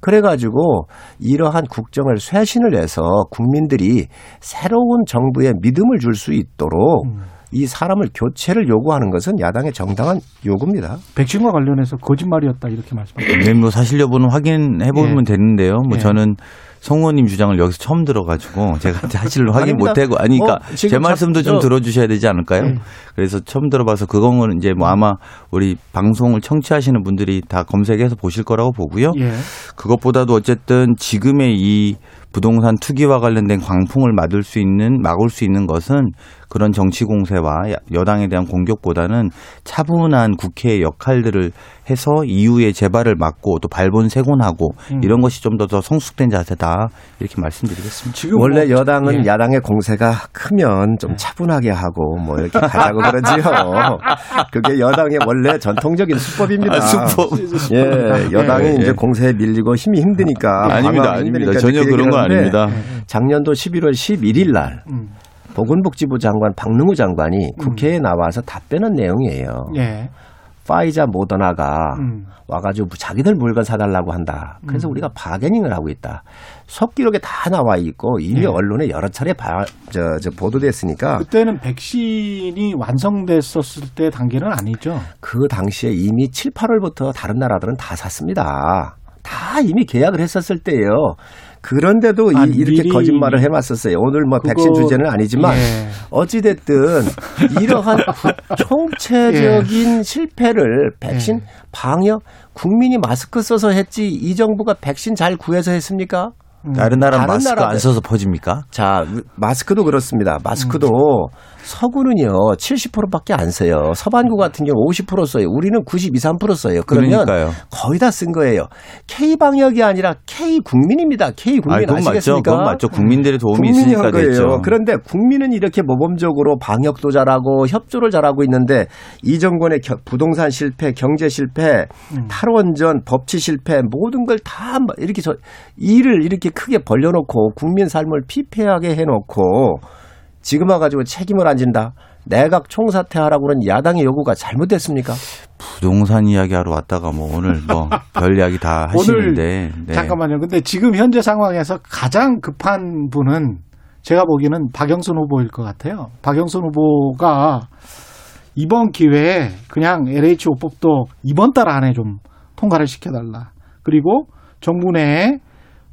그래가지고 이러한 국정을 쇄신을 해서 국민들이 새로운 정부에 믿음을 줄 수 있도록 음. 이 사람을 교체를 요구하는 것은 야당의 정당한 요구입니다. 백신과 관련해서 거짓말이었다 이렇게 말씀하셨습니다. 네, 뭐 사실 여부는 확인해 보면 네. 되는데요. 뭐 네. 저는. 송 의원님 주장을 여기서 처음 들어가지고 제가 사실로 확인 못하고 아니 그러니까 어, 제 말씀도 자, 좀 들어주셔야 되지 않을까요? 네. 그래서 처음 들어봐서 그거는 이제 뭐 아마 우리 방송을 청취하시는 분들이 다 검색해서 보실 거라고 보고요. 예. 그것보다도 어쨌든 지금의 이 부동산 투기와 관련된 광풍을 막을 수 있는 막을 수 있는 것은 그런 정치 공세와 여당에 대한 공격보다는 차분한 국회의 역할들을 해서 이후에 재발을 막고 또 발본 세곤하고 음. 이런 것이 좀 더 더 성숙된 자세다 이렇게 말씀드리겠습니다. 지금 원래 뭐, 여당은 예. 야당의 공세가 크면 좀 차분하게 하고 뭐 이렇게 가자고 그러지요. 그게 여당의 원래 전통적인 수법입니다. 아, 수법. 예, 여당이 예, 예. 이제 공세에 밀리고 힘이 힘드니까. 아, 아닙니다, 아닙니다. 전혀 그런 거 아닙니다. 작년도 십일월 십일일 날. 음. 보건복지부 장관 박능우 장관이 국회에 나와서 답변한 내용이에요. 예. 파이자 모더나가 음. 와가지고 자기들 물건 사달라고 한다. 그래서 음. 우리가 바게닝을 하고 있다. 속기록에 다 나와 있고 이미 예. 언론에 여러 차례 바, 저, 저 보도됐으니까. 그때는 백신이 완성됐었을 때 단계는 아니죠. 그 당시에 이미 칠, 팔월부터 다른 나라들은 다 샀습니다. 다 이미 계약을 했었을 때예요. 그런데도 아, 이, 이렇게 미리, 거짓말을 해왔었어요. 오늘 뭐 그거, 백신 주제는 아니지만 예. 어찌됐든 이러한 총체적인 예. 실패를 백신 예. 방역 국민이 마스크 써서 했지 이 정부가 백신 잘 구해서 했습니까? 음. 다른 나라는 다른 마스크 나라는. 안 써서 퍼집니까? 자, 마스크도 그렇습니다. 마스크도 음. 서구는요 칠십 퍼센트밖에 안 써요. 서반구 같은 경우 오십 퍼센트 써요. 우리는 구십이, 삼 퍼센트 써요. 그러면 그러니까요. 거의 다 쓴 거예요. K 방역이 아니라 K 국민입니다. K 국민 아니, 아시겠습니까? 그건 맞죠. 국민들의 도움이 있으니까 됐죠. 그런데 국민은 이렇게 모범적으로 방역도 잘하고 협조를 잘하고 있는데 이 정권의 부동산 실패, 경제 실패, 음. 탈원전, 법치 실패 모든 걸 다 이렇게 저, 일을 이렇게 크게 벌려놓고 국민 삶을 피폐하게 해놓고 지금 와가지고 책임을 안 진다. 내각 총사퇴하라고 하는 야당의 요구가 잘못됐습니까? 부동산 이야기하러 왔다가 뭐 오늘 뭐 별 이야기 다 하시는데. 오늘 네. 잠깐만요. 근데 지금 현재 상황에서 가장 급한 분은 제가 보기에는 박영선 후보일 것 같아요. 박영선 후보가 이번 기회에 그냥 엘에이치 오법도 이번 달 안에 좀 통과를 시켜달라. 그리고 정부 내에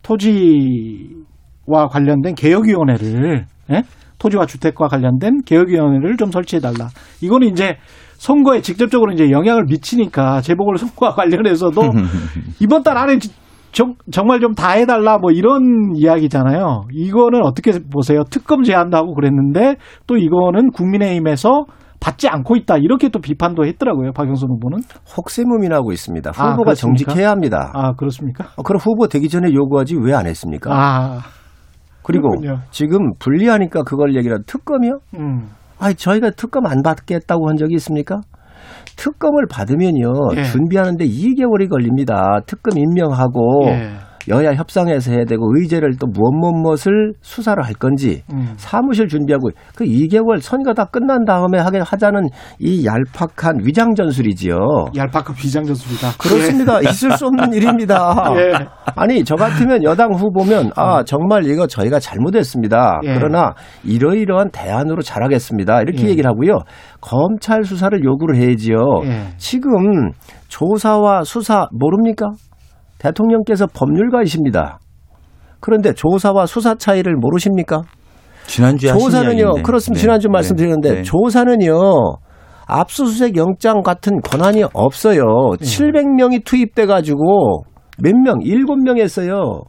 토지와 관련된 개혁위원회를 예? 토지와 주택과 관련된 개혁위원회를 좀 설치해달라. 이거는 이제 선거에 직접적으로 이제 영향을 미치니까 재보궐선거와 관련해서도 이번 달 안에 정, 정말 좀 다 해달라 뭐 이런 이야기잖아요. 이거는 어떻게 보세요? 특검 제안도 하고 그랬는데 또 이거는 국민의힘에서 받지 않고 있다. 이렇게 또 비판도 했더라고요. 박영선 후보는. 혹세무민하고 있습니다. 후보가 아, 정직해야 합니다. 아 그렇습니까? 아, 그럼 후보 되기 전에 요구하지 왜 안 했습니까? 아 그리고 그렇군요. 지금 불리하니까 그걸 얘기를 특검이요? 음. 아니 저희가 특검 안 받겠다고 한 적이 있습니까? 특검을 받으면요. 예. 준비하는데 이 개월이 걸립니다. 특검 임명하고. 예. 여야 협상에서 해야 되고 의제를 또 무엇 무엇을 수사를 할 건지 음. 사무실 준비하고 그 이 개월 선거 다 끝난 다음에 하게 하자는 이 얄팍한 위장 전술이지요. 얄팍한 위장 전술이다. 그렇습니다. 예. 있을 수 없는 일입니다. 예. 아니 저 같으면 여당 후보면 아 정말 이거 저희가 잘못했습니다. 예. 그러나 이러이러한 대안으로 잘하겠습니다. 이렇게 예. 얘기를 하고요. 검찰 수사를 요구를 해야지요. 예. 지금 조사와 수사 모릅니까? 대통령께서 법률가이십니다. 그런데 조사와 수사 차이를 모르십니까? 지난주에 조사는요. 그렇습니다. 네. 지난주 말씀드렸는데 네. 조사는요. 압수수색 영장 같은 권한이 없어요. 네. 칠백 명이 투입돼 가지고 몇 명? 일곱 명 했어요.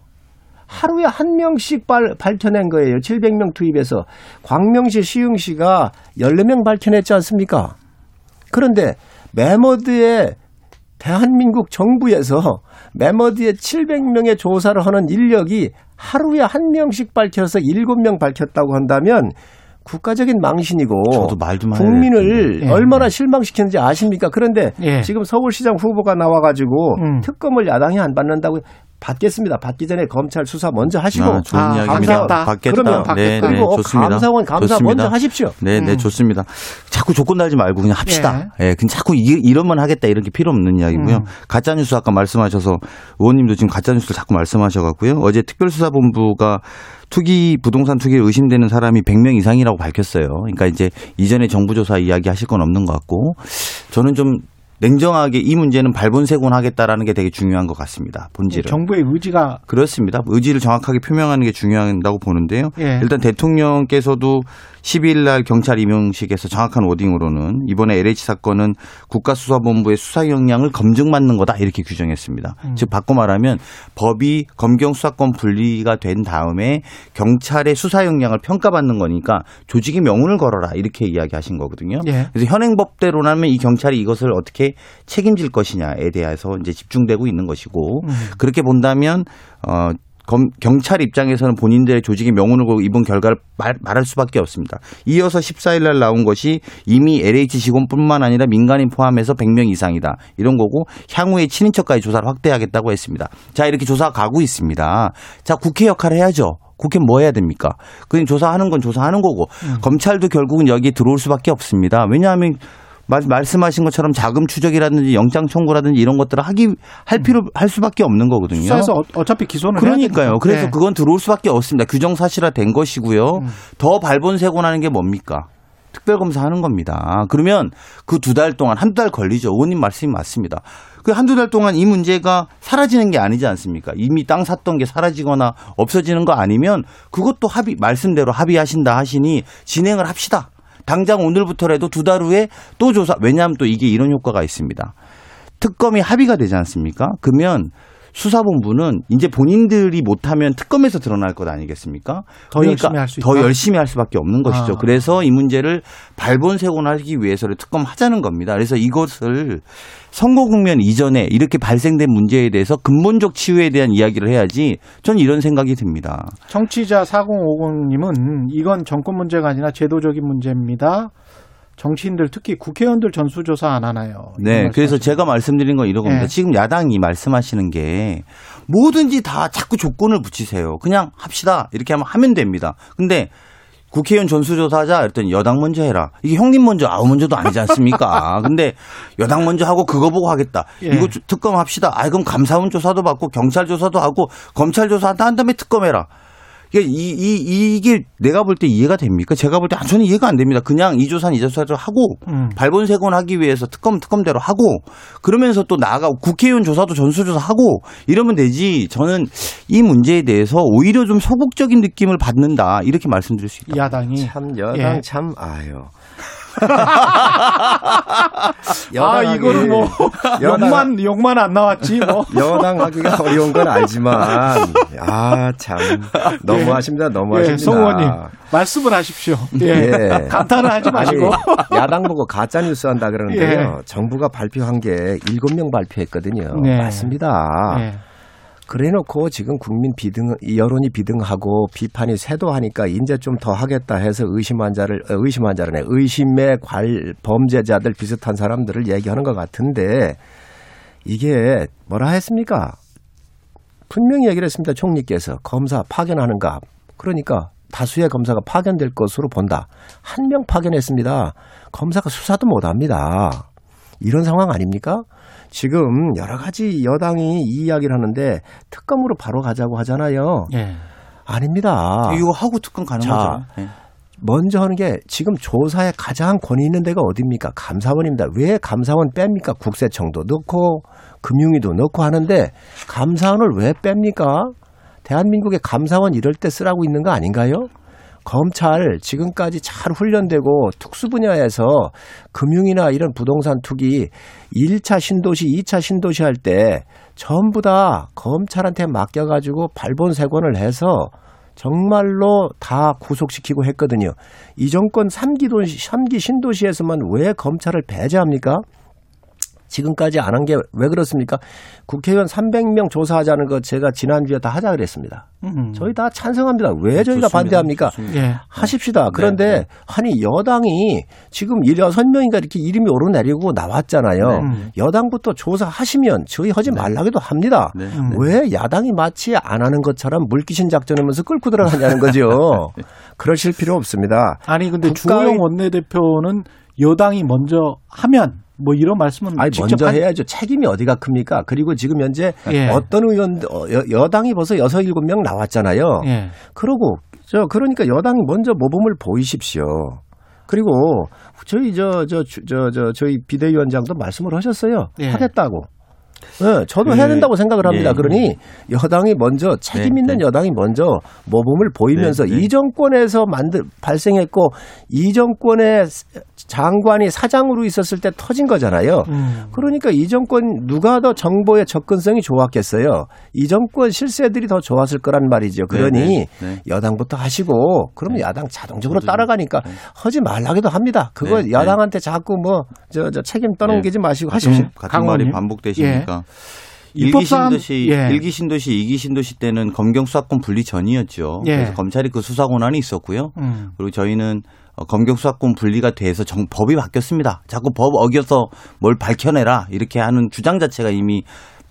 하루에 한 명씩 발, 발견한 거예요. 칠백 명 투입해서. 광명시, 시흥시가 열네 명 발견했지 않습니까? 그런데 메모드에 대한민국 정부에서 메모드에 칠백 명의 조사를 하는 인력이 하루에 한 명씩 밝혀서 일곱 명 밝혔다고 한다면 국가적인 망신이고 저도 말 좀 국민을 예. 얼마나 실망시키는지 아십니까? 그런데 예. 지금 서울시장 후보가 나와가지고 음. 특검을 야당이 안 받는다고 받겠습니다. 받기 전에 검찰 수사 먼저 하시고 아, 좋은 아, 이야기입니다. 감사, 받겠다. 그러면 네, 네, 좋습니다. 감사원 감사 좋습니다. 먼저 하십시오. 네, 네, 음. 좋습니다. 자꾸 조건 달지 말고 그냥 합시다. 예, 예 그냥 자꾸 이, 이러면 하겠다 이런 게 필요 없는 이야기고요. 음. 가짜 뉴스 아까 말씀하셔서 의원님도 지금 가짜 뉴스를 자꾸 말씀하셔갖고요. 어제 특별수사본부가 투기 부동산 투기에 의심되는 사람이 백 명 이상이라고 밝혔어요. 그러니까 이제 이전에 정부 조사 이야기 하실 건 없는 것 같고 저는 좀. 냉정하게 이 문제는 발본색원 하겠다라는 게 되게 중요한 것 같습니다. 본질은. 정부의 의지가. 그렇습니다. 의지를 정확하게 표명하는 게 중요하다고 보는데요. 예. 일단 대통령께서도 십이 일 날 경찰 임용식에서 정확한 워딩으로는 이번에 엘에이치 사건은 국가수사본부의 수사 역량을 검증받는 거다 이렇게 규정했습니다. 음. 즉 바꿔 말하면 법이 검경 수사권 분리가 된 다음에 경찰의 수사 역량을 평가받는 거니까 조직이 명운을 걸어라 이렇게 이야기하신 거거든요. 예. 그래서 현행법대로라면 이 경찰이 이것을 어떻게 책임질 것이냐에 대해서 이제 집중되고 있는 것이고 음. 그렇게 본다면 어, 검, 경찰 입장에서는 본인들의 조직의 명운을 걸고 이번 결과를 말, 말할 수밖에 없습니다. 이어서 십사 일 날 나온 것이 이미 엘에이치 직원뿐만 아니라 민간인 포함해서 백 명 이상이다. 이런 거고 향후에 친인척까지 조사를 확대하겠다고 했습니다. 자 이렇게 조사가 가고 있습니다. 자 국회 역할을 해야죠. 국회는 뭐 해야 됩니까? 그냥 조사하는 건 조사하는 거고 음. 검찰도 결국은 여기에 들어올 수밖에 없습니다. 왜냐하면 말씀하신 것처럼 자금 추적이라든지 영장 청구라든지 이런 것들을 하기 할 필요 할 수밖에 없는 거거든요. 수사에서 어, 어차피 기소는 그러니까요. 해야 그래서 네. 그건 들어올 수밖에 없습니다. 규정 사실화된 것이고요. 음. 더 발본색원하는 게 뭡니까? 특별검사 하는 겁니다. 그러면 그 두 달 동안 한 달 걸리죠. 의원님 말씀이 맞습니다. 그 한두 달 동안 이 문제가 사라지는 게 아니지 않습니까? 이미 땅 샀던 게 사라지거나 없어지는 거 아니면 그것도 합의 말씀대로 합의하신다 하시니 진행을 합시다. 당장 오늘부터라도 두 달 후에 또 조사. 왜냐하면 또 이게 이런 효과가 있습니다. 특검이 합의가 되지 않습니까? 그러면 수사본부는 이제 본인들이 못하면 특검에서 드러날 것 아니겠습니까? 더 그러니까 열심히 할 수 더 있다? 열심히 할 수밖에 없는 것이죠. 아. 그래서 이 문제를 발본색원하기 위해서를 특검하자는 겁니다. 그래서 이것을 선거 국면 이전에 이렇게 발생된 문제에 대해서 근본적 치유에 대한 이야기를 해야지 전 이런 생각이 듭니다. 청취자 사공오공님은 이건 정권 문제가 아니라 제도적인 문제입니다. 정치인들 특히 국회의원들 전수조사 안 하나요? 네. 그래서 제가 말씀드린 건 이런 겁니다. 네. 지금 야당이 말씀하시는 게 뭐든지 다 자꾸 조건을 붙이세요. 그냥 합시다. 이렇게 하면 하면 됩니다. 근데 국회의원 전수조사하자 그랬더니 여당 먼저 해라. 이게 형님 먼저 아우 먼저도 아니지 않습니까? 근데 여당 먼저 하고 그거 보고 하겠다. 예. 이거 특검합시다. 아 그럼 감사원 조사도 받고 경찰 조사도 하고 검찰 조사한다 한 다음에 특검해라. 이게, 이, 이, 이게 내가 볼 때 이해가 됩니까? 제가 볼 때 저는 이해가 안 됩니다. 그냥 이 조사는 이 조사를 하고 음. 발본색원 하기 위해서 특검 특검대로 하고 그러면서 또 나아가 국회의원 조사도 전수조사하고 이러면 되지. 저는 이 문제에 대해서 오히려 좀 소극적인 느낌을 받는다. 이렇게 말씀드릴 수 있다. 야당이. 참 여당 예. 참 아요. 아 이거는 뭐 욕만 욕만 안 나왔지 뭐 여당하기가 어려운 건 알지만 아 참 너무하십니다 너무하십니다 예, 송 의원님 말씀을 하십시오 예. 예. 감탄을 하지 마시고 아니, 야당 보고 가짜 뉴스 한다 그러는데요 예. 정부가 발표한 게 일곱 명 발표했거든요 예. 맞습니다 예. 그래놓고 지금 국민 비등 여론이 비등하고 비판이 쇄도하니까 이제 좀 더 하겠다 해서 의심 환자를 의심 환자라네 의심의 관 범죄자들 비슷한 사람들을 얘기하는 것 같은데 이게 뭐라 했습니까? 분명히 얘기를 했습니다. 총리께서 검사 파견하는가. 그러니까 다수의 검사가 파견될 것으로 본다. 한 명 파견했습니다. 검사가 수사도 못합니다. 이런 상황 아닙니까? 지금 여러 가지 여당이 이 이야기를 하는데 특검으로 바로 가자고 하잖아요. 예. 아닙니다. 이거 하고 특검 가능하죠. 예. 먼저 하는 게 지금 조사에 가장 권위 있는 데가 어디입니까? 감사원입니다. 왜 감사원 뺍니까? 국세청도 넣고 금융위도 넣고 하는데 감사원을 왜 뺍니까? 대한민국의 감사원 이럴 때 쓰라고 있는 거 아닌가요? 검찰 지금까지 잘 훈련되고 특수 분야에서 금융이나 이런 부동산 투기 일 차 신도시, 이 차 신도시 할 때 전부 다 검찰한테 맡겨가지고 발본 세권을 해서 정말로 다 구속시키고 했거든요. 이 정권 삼 기, 삼 기 신도시에서만 왜 검찰을 배제합니까? 지금까지 안 한 게 왜 그렇습니까? 국회의원 삼백 명 조사하자는 거 제가 지난주에 다 하자 그랬습니다. 음. 저희 다 찬성합니다. 왜 네, 저희가 좋습니다. 반대합니까? 네. 하십시다. 그런데 네, 네. 아니 여당이 지금 여섯 명인가 이렇게 이름이 오르내리고 나왔잖아요. 네. 여당부터 조사하시면 저희 하지 말라기도 합니다. 네. 네. 왜 야당이 마치 안 하는 것처럼 물귀신 작전하면서 끌고 들어가냐는 거죠. 그러실 필요 없습니다. 아니 근데 주호영 원내대표는 여당이 먼저 하면 뭐 이런 말씀은 아니, 직접 먼저 한... 해야죠. 책임이 어디가 큽니까? 그리고 지금 현재 예. 어떤 의원 여, 여당이 벌써 여섯, 일곱 명 나왔잖아요. 예. 그러고 저 그러니까 여당이 먼저 모범을 보이십시오. 그리고 저희 저 저 저 저 저희 비대위원장도 말씀을 하셨어요. 예. 하겠다고. 네, 저도 네. 해야 된다고 생각을 합니다. 네. 그러니 여당이 먼저 책임 있는 네. 여당이 먼저 모범을 보이면서 네. 네. 이 정권에서 만들 발생했고 이 정권의 장관이 사장으로 있었을 때 터진 거잖아요. 음. 그러니까 이 정권 누가 더 정보의 접근성이 좋았겠어요. 이 정권 실세들이 더 좋았을 거란 말이죠. 그러니 네. 네. 여당부터 하시고 그러면 네. 야당 자동적으로 따라가니까 네. 하지 말라기도 합니다. 그거 네. 야당한테 자꾸 뭐 저 저 책임 떠넘기지 네. 마시고 하십시오. 같은 말이 반복되시니까. 예. 일기 신도시, 예. 일기 신도시, 이기 신도시 때는 검경 수사권 분리 전이었죠. 예. 그래서 검찰이 그 수사 권한이 있었고요. 음. 그리고 저희는 검경 수사권 분리가 돼서 정, 법이 바뀌었습니다. 자꾸 법 어겨서 뭘 밝혀내라 이렇게 하는 주장 자체가 이미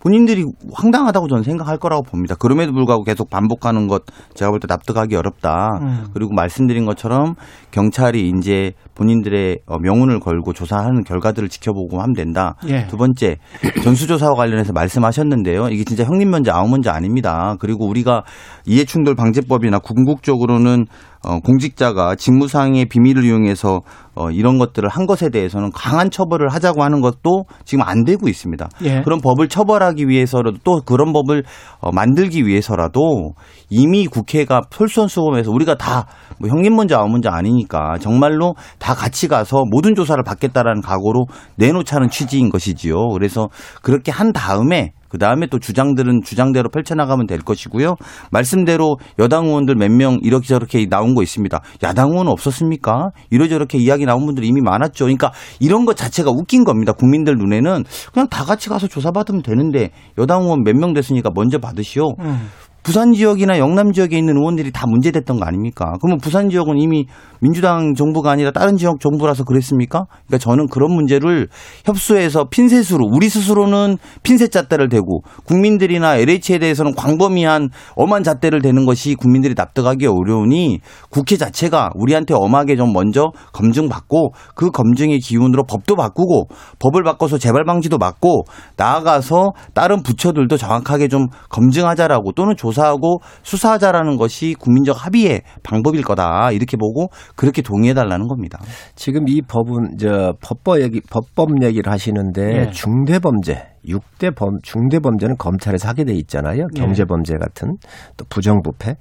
본인들이 황당하다고 저는 생각할 거라고 봅니다. 그럼에도 불구하고 계속 반복하는 것 제가 볼 때 납득하기 어렵다. 음. 그리고 말씀드린 것처럼 경찰이 이제 본인들의 명운을 걸고 조사하는 결과들을 지켜보고 하면 된다. 예. 두 번째, 전수조사와 관련해서 말씀하셨는데요. 이게 진짜 형님 먼저 아우 먼저 아닙니다. 그리고 우리가 이해충돌방지법이나 궁극적으로는 어, 공직자가 직무상의 비밀을 이용해서 어, 이런 것들을 한 것에 대해서는 강한 처벌을 하자고 하는 것도 지금 안 되고 있습니다. 예. 그런 법을 처벌하기 위해서라도 또 그런 법을 어, 만들기 위해서라도 이미 국회가 솔선수범해서 우리가 다 뭐 형님 먼저 아우 먼저 아니니까 정말로 다 같이 가서 모든 조사를 받겠다라는 각오로 내놓자는 취지인 것이지요. 그래서 그렇게 한 다음에 그다음에 또 주장들은 주장대로 펼쳐나가면 될 것이고요. 말씀대로 여당 의원들 몇 명 이렇게 저렇게 나온 거 있습니다. 야당 의원 없었습니까? 이러저렇게 이야기 나온 분들 이미 많았죠. 그러니까 이런 것 자체가 웃긴 겁니다. 국민들 눈에는 그냥 다 같이 가서 조사받으면 되는데 여당 의원 몇 명 됐으니까 먼저 받으시오. 음. 부산 지역이나 영남 지역에 있는 의원들이 다 문제됐던 거 아닙니까? 그러면 부산 지역은 이미 민주당 정부가 아니라 다른 지역 정부라서 그랬습니까? 그러니까 저는 그런 문제를 협소해서 핀셋으로 우리 스스로는 핀셋 잣대를 대고 국민들이나 엘에이치에 대해서는 광범위한 엄한 잣대를 대는 것이 국민들이 납득하기 어려우니 국회 자체가 우리한테 엄하게 좀 먼저 검증받고 그 검증의 기운으로 법도 바꾸고 법을 바꿔서 재발 방지도 막고 나아가서 다른 부처들도 정확하게 좀 검증하자라고 또는 조사하고 수사하자라는 것이 국민적 합의의 방법일 거다. 이렇게 보고 그렇게 동의해달라는 겁니다. 지금 이 법은 저 법법 얘기, 법법 얘기를 하시는데 예. 중대범죄, 육 대 범, 중대범죄는 검찰에서 하게 돼 있잖아요. 경제범죄 같은 또 부정부패. 예.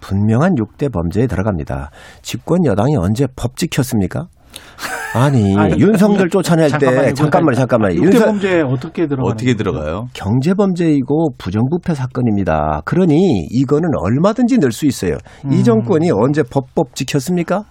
분명한 육 대 범죄에 들어갑니다. 집권 여당이 언제 법 지켰습니까? 아니, 아니 윤석열 쫓아낼 잠깐만요, 때 잠깐만요 잠깐만요. 경제범죄에 어떻게 들어가요? 어떻게 들어가요? 경제범죄이고 부정부패 사건입니다. 그러니 이거는 얼마든지 늘 수 있어요. 음. 이 정권이 언제 법법 지켰습니까?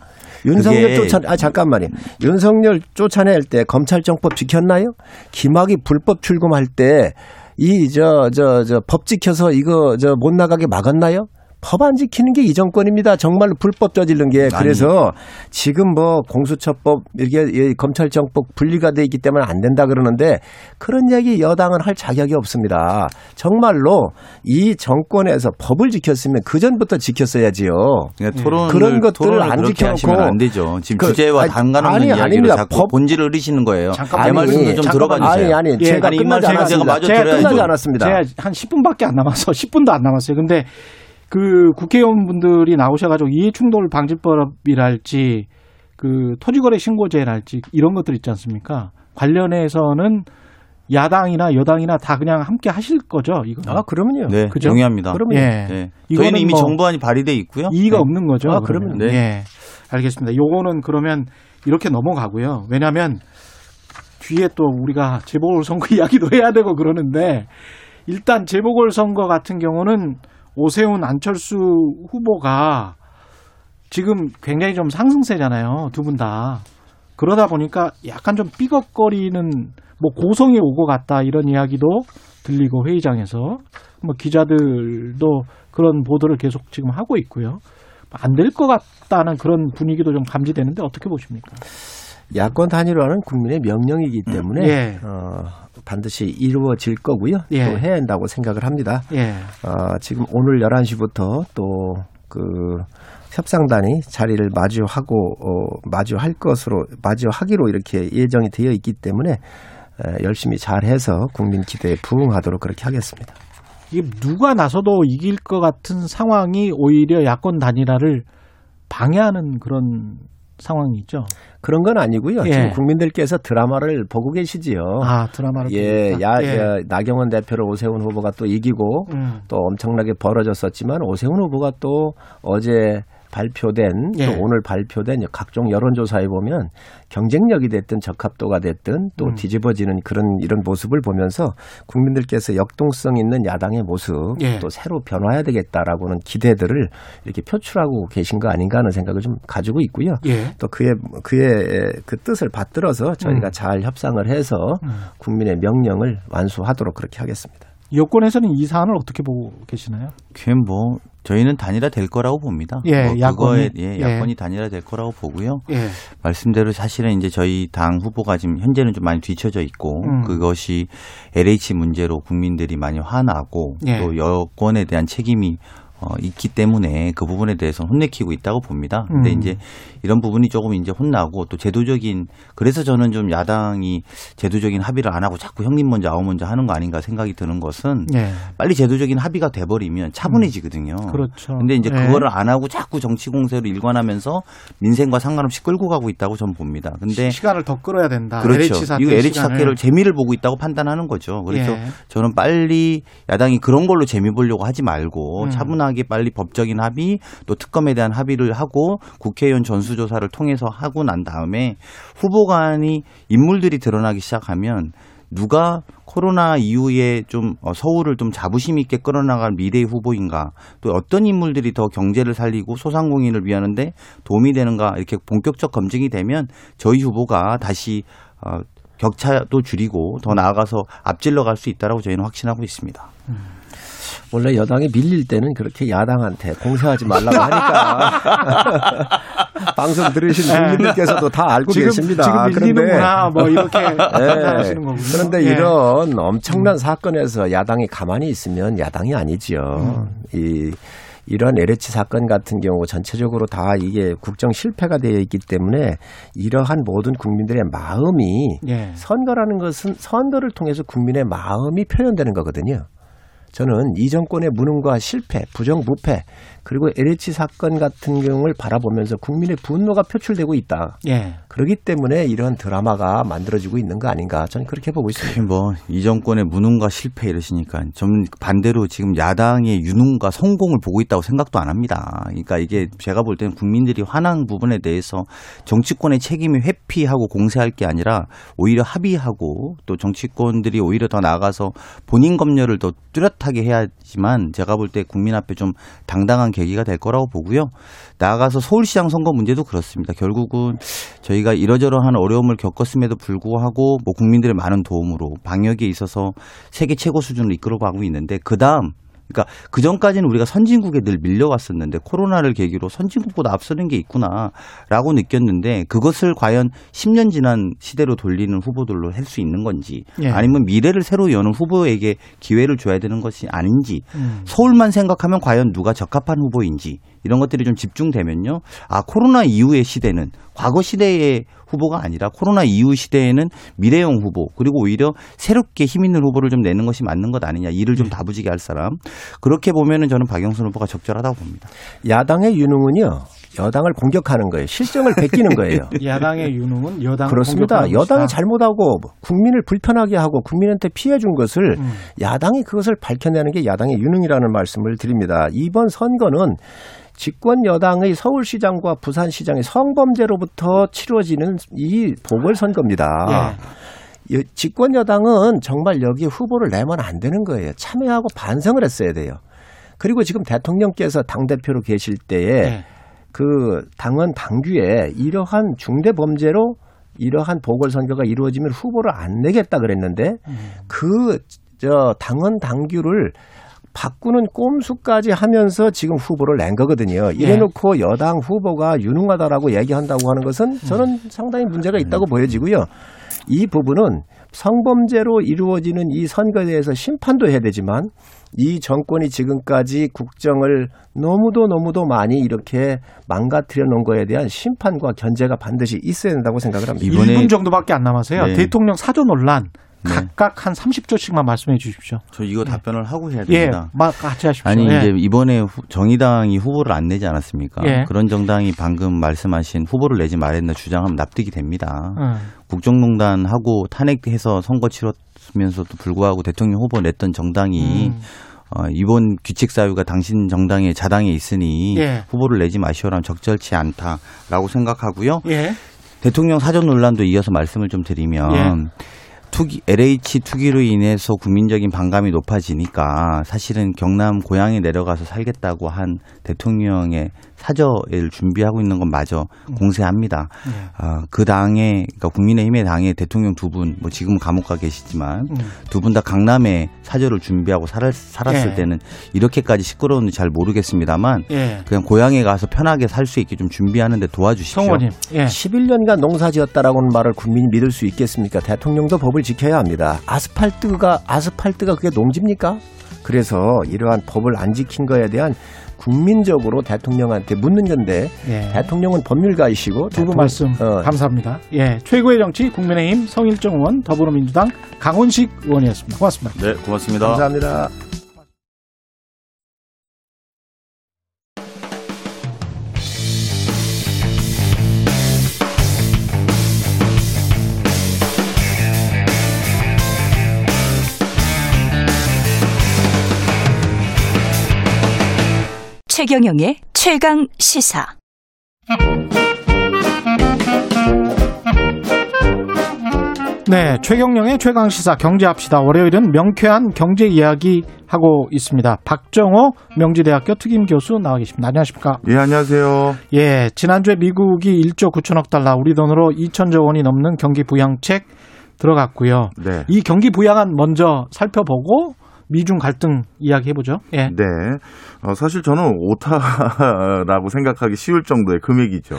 윤석열 쫓아 아 잠깐만요. 윤석열 쫓아낼 때 검찰청법 지켰나요? 김학의 불법 출금할 때 이 저 저 저 법 지켜서 이거 저 못 나가게 막았나요? 법 안 지키는 게 이 정권입니다. 정말로 불법 저지른 게. 그래서 아니. 지금 뭐 공수처법 이렇게 검찰청법 분리가 돼 있기 때문에 안 된다 그러는데 그런 얘기 여당은 할 자격이 없습니다. 정말로 이 정권에서 법을 지켰으면 그 전부터 지켰어야지요. 그러니까 토론을, 그런 것들을 안 지켜놓고 안 되죠. 지금 그, 주제와 상관없는 이야기를 자꾸 법, 본질을 잃으시는 거예요. 잠깐만, 제 말씀도 좀 들어봐 주세요. 아니 아니 예, 제가 아니, 끝나지 않았습니다. 제가, 제가 끝나지 않았습니다. 제가 한 십 분밖에 안 남아서 십 분도 안 남았어요. 근데 그 국회의원분들이 나오셔가지고 이해충돌방지법이랄지 그 토지거래신고제랄지 이런 것들 있지 않습니까? 관련해서는 야당이나 여당이나 다 그냥 함께 하실 거죠, 이거? 아, 그러면요. 네, 그죠? 동의합니다. 그러면 예. 네. 저희는 이미 뭐 정부안이 발의돼 있고요. 이의가 네. 없는 거죠. 아, 그러면 네. 예. 알겠습니다. 요거는 그러면 이렇게 넘어가고요. 왜냐하면 뒤에 또 우리가 재보궐선거 이야기도 해야 되고 그러는데 일단 재보궐선거 같은 경우는 오세훈, 안철수 후보가 지금 굉장히 좀 상승세잖아요. 두 분 다. 그러다 보니까 약간 좀 삐걱거리는 뭐 고성이 오고 갔다 이런 이야기도 들리고 회의장에서 뭐 기자들도 그런 보도를 계속 지금 하고 있고요. 안 될 것 같다는 그런 분위기도 좀 감지되는데 어떻게 보십니까? 야권 단일화는 국민의 명령이기 때문에 음, 예. 어, 반드시 이루어질 거고요. 예. 또 해야 한다고 생각을 합니다. 예. 어, 지금 오늘 열한 시부터 또 그 협상단이 자리를 마주하고 어, 마주할 것으로 마주하기로 이렇게 예정이 되어 있기 때문에 에, 열심히 잘해서 국민 기대에 부응하도록 그렇게 하겠습니다. 이게 누가 나서도 이길 것 같은 상황이 오히려 야권 단일화를 방해하는 그런 상황이죠. 그런 건 아니고요. 예. 지금 국민들께서 드라마를 보고 계시지요. 아, 드라마를 예, 보고 야, 예. 야, 나경원 대표로 오세훈 후보가 또 이기고 음. 또 엄청나게 벌어졌었지만 오세훈 후보가 또 어제 발표된 예. 또 오늘 발표된 각종 여론조사에 보면 경쟁력이 됐든 적합도가 됐든 또 음. 뒤집어지는 그런 이런 모습을 보면서 국민들께서 역동성 있는 야당의 모습 예. 또 새로 변화해야 되겠다라고는 기대들을 이렇게 표출하고 계신 거 아닌가 하는 생각을 좀 가지고 있고요. 예. 또 그의 그의 그 뜻을 받들어서 저희가 음. 잘 협상을 해서 음. 국민의 명령을 완수하도록 그렇게 하겠습니다. 여권에서는 이 사안을 어떻게 보고 계시나요? 그게 뭐 저희는 단일화 될 거라고 봅니다. 예, 뭐 야권이, 예, 야권이 예. 단일화 될 거라고 보고요. 예. 말씀대로 사실은 이제 저희 당 후보가 지금 현재는 좀 많이 뒤쳐져 있고 음. 그것이 엘에이치 문제로 국민들이 많이 화나고 예. 또 여권에 대한 책임이 어, 있기 때문에 그 부분에 대해서는 혼내키고 있다고 봅니다. 근데 음. 이제 이런 부분이 조금 이제 혼나고 또 제도적인 그래서 저는 좀 야당이 제도적인 합의를 안 하고 자꾸 형님 먼저 아우 먼저 하는 거 아닌가 생각이 드는 것은 예. 빨리 제도적인 합의가 돼버리면 차분해지거든요. 음. 그렇죠. 근데 이제 예. 그거를 안 하고 자꾸 정치 공세로 일관하면서 민생과 상관없이 끌고 가고 있다고 저는 봅니다. 근데 시간을 더 끌어야 된다. 그렇죠. 엘에이치 사태, 이거 엘에이치 사태를 재미를 보고 있다고 판단하는 거죠. 그래서 예. 저는 빨리 야당이 그런 걸로 재미 보려고 하지 말고 음. 차분하게 빨리 법적인 합의 또 특검에 대한 합의를 하고 국회의원 전수조사를 통해서 하고 난 다음에 후보 간이 인물들이 드러나기 시작하면 누가 코로나 이후에 좀 서울을 좀 자부심 있게 끌어나갈 미래의 후보인가 또 어떤 인물들이 더 경제를 살리고 소상공인을 위하는데 도움이 되는가 이렇게 본격적 검증이 되면 저희 후보가 다시 격차도 줄이고 더 나아가서 앞질러 갈 수 있다라고 저희는 확신하고 있습니다. 음. 원래 여당이 밀릴 때는 그렇게 야당한테 공세하지 말라고 하니까 방송 들으신 국민들께서도 다 알고 지금, 계십니다. 지금 밀리는구나 뭐 이렇게 하시는 네. 거군요. 그런데 네. 이런 엄청난 사건에서 야당이 가만히 있으면 야당이 아니지요. 음. 이 이런 엘에이치 사건 같은 경우 전체적으로 다 이게 국정 실패가 되어 있기 때문에 이러한 모든 국민들의 마음이 예. 선거라는 것은 선거를 통해서 국민의 마음이 표현되는 거거든요. 저는 이 정권의 무능과 실패, 부정부패 그리고 엘에이치 사건 같은 경우를 바라보면서 국민의 분노가 표출되고 있다. 예. 그렇기 때문에 이런 드라마가 만들어지고 있는 거 아닌가 저는 그렇게 보고 있습니다. 뭐 이 정권의 무능과 실패 이러시니까 저는 반대로 지금 야당의 유능과 성공을 보고 있다고 생각도 안 합니다. 그러니까 이게 제가 볼 때는 국민들이 화난 부분에 대해서 정치권의 책임이 회피하고 공세할 게 아니라 오히려 합의하고 또 정치권들이 오히려 더 나아가서 본인 검열을 더 뚜렷하게 해야지만 제가 볼 때 국민 앞에 좀 당당한 계기가 될 거라고 보고요. 나아가서 서울시장 선거 문제도 그렇습니다. 결국은 저희 우리가 이러저러한 어려움을 겪었음에도 불구하고 뭐 국민들의 많은 도움으로 방역에 있어서 세계 최고 수준을 이끌어가고 있는데 그다음 그러니까 그전까지는 우리가 선진국에 늘 밀려왔었는데 코로나를 계기로 선진국보다 앞서는 게 있구나라고 느꼈는데 그것을 과연 십 년 지난 시대로 돌리는 후보들로 할 수 있는 건지 예. 아니면 미래를 새로 여는 후보에게 기회를 줘야 되는 것이 아닌지 음. 서울만 생각하면 과연 누가 적합한 후보인지 이런 것들이 좀 집중되면요. 아, 코로나 이후의 시대는 과거 시대의 후보가 아니라 코로나 이후 시대에는 미래형 후보 그리고 오히려 새롭게 힘 있는 후보를 좀 내는 것이 맞는 것 아니냐. 이를 좀 다부지게 할 사람. 그렇게 보면은 저는 박영선 후보가 적절하다고 봅니다. 야당의 유능은요. 여당을 공격하는 거예요. 실정을 베끼는 거예요. 야당의 유능은 여당을 그렇습니다. 공격하는 것이다. 여당이 잘못하고 국민을 불편하게 하고 국민한테 피해 준 것을 음. 야당이 그것을 밝혀내는 게 야당의 유능이라는 말씀을 드립니다. 이번 선거는 집권 여당의 서울시장과 부산시장의 성범죄로부터 치러지는 이 보궐선거입니다. 예. 집권 여당은 정말 여기 후보를 내면 안 되는 거예요. 참여하고 반성을 했어야 돼요. 그리고 지금 대통령께서 당대표로 계실 때에 예. 그 당원 당규에 이러한 중대 범죄로 이러한 보궐선거가 이루어지면 후보를 안 내겠다 그랬는데 음. 그 저 당원 당규를 바꾸는 꼼수까지 하면서 지금 후보를 낸 거거든요. 이래놓고 예. 여당 후보가 유능하다라고 얘기한다고 하는 것은 저는 상당히 문제가 있다고 보여지고요. 이 부분은 성범죄로 이루어지는 이 선거에 대해서 심판도 해야 되지만 이 정권이 지금까지 국정을 너무도 너무도 많이 이렇게 망가뜨려 놓은 거에 대한 심판과 견제가 반드시 있어야 된다고 생각을 합니다. 이번에... 일 분 정도밖에 안 남았어요. 네. 대통령 사저 논란. 네. 각각 한 삼십 초씩만 말씀해 주십시오. 저 이거 답변을 네. 하고 해야 됩니다. 예, 막 같이 하십시오. 아니 예. 이제 이번에 후, 정의당이 후보를 안 내지 않았습니까? 예. 그런 정당이 방금 말씀하신 후보를 내지 말했나 주장하면 납득이 됩니다. 음. 국정농단하고 탄핵해서 선거 치렀으면서도 불구하고 대통령 후보 냈던 정당이 음. 어, 이번 규칙 사유가 당신 정당의 자당에 있으니 예. 후보를 내지 마시오라면 적절치 않다라고 생각하고요. 예. 대통령 사전 논란도 이어서 말씀을 좀 드리면. 예. 투기, 엘에이치 투기로 인해서 국민적인 반감이 높아지니까 사실은 경남 고향에 내려가서 살겠다고 한 대통령의 사저를 준비하고 있는 건 마저 공세합니다. 네. 아, 그 당에, 그러니까 국민의힘의 당의 대통령 두 분, 뭐 지금 감옥 가 계시지만 네. 두 분 다 강남에 사저를 준비하고 살, 살았을 네. 때는 이렇게까지 시끄러운지 잘 모르겠습니다만 네. 그냥 고향에 가서 편하게 살 수 있게 좀 준비하는데 도와주십시오. 성원님, 네. 십일 년간 농사지었다라고는 말을 국민이 믿을 수 있겠습니까? 대통령도 법을 지켜야 합니다. 아스팔트가 아스팔트가 그게 농지입니까? 그래서 이러한 법을 안 지킨 거에 대한 국민적으로 대통령한테 묻는 건데 예. 대통령은 법률가이시고 두 분 말씀 어. 감사합니다. 예, 최고의 정치 국민의힘 송일종 의원 더불어민주당 강훈식 의원이었습니다. 고맙습니다. 네, 고맙습니다. 감사합니다. 최경영의 최강 시사. 네, 최경영의 최강 시사 경제합시다. 월요일은 명쾌한 경제 이야기 하고 있습니다. 박정호 명지대학교 특임 교수 나와 계십니다. 안녕하십니까? 예, 안녕하세요. 예, 지난주에 미국이 일조 구천억 달러, 우리 돈으로 이천조 원이 넘는 경기 부양책 들어갔고요. 네. 이 경기 부양안 먼저 살펴보고. 미중 갈등 이야기 해보죠. 예. 네. 어, 사실 저는 오타라고 생각하기 쉬울 정도의 금액이죠.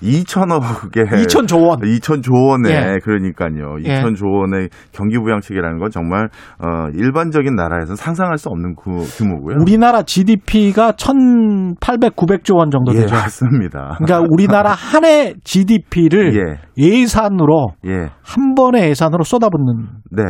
이천억에. 이천조 원. 이천조 원에. 예. 그러니까요. 이천조 원의 경기부양책이라는 건 정말 어, 일반적인 나라에서는 상상할 수 없는 구, 규모고요. 우리나라 지디피가 천팔백, 구백조 원 정도 되죠. 예, 맞습니다. 그러니까 우리나라 한 해 지디피를 예. 예산으로 예. 한 번의 예산으로 쏟아붓는. 네.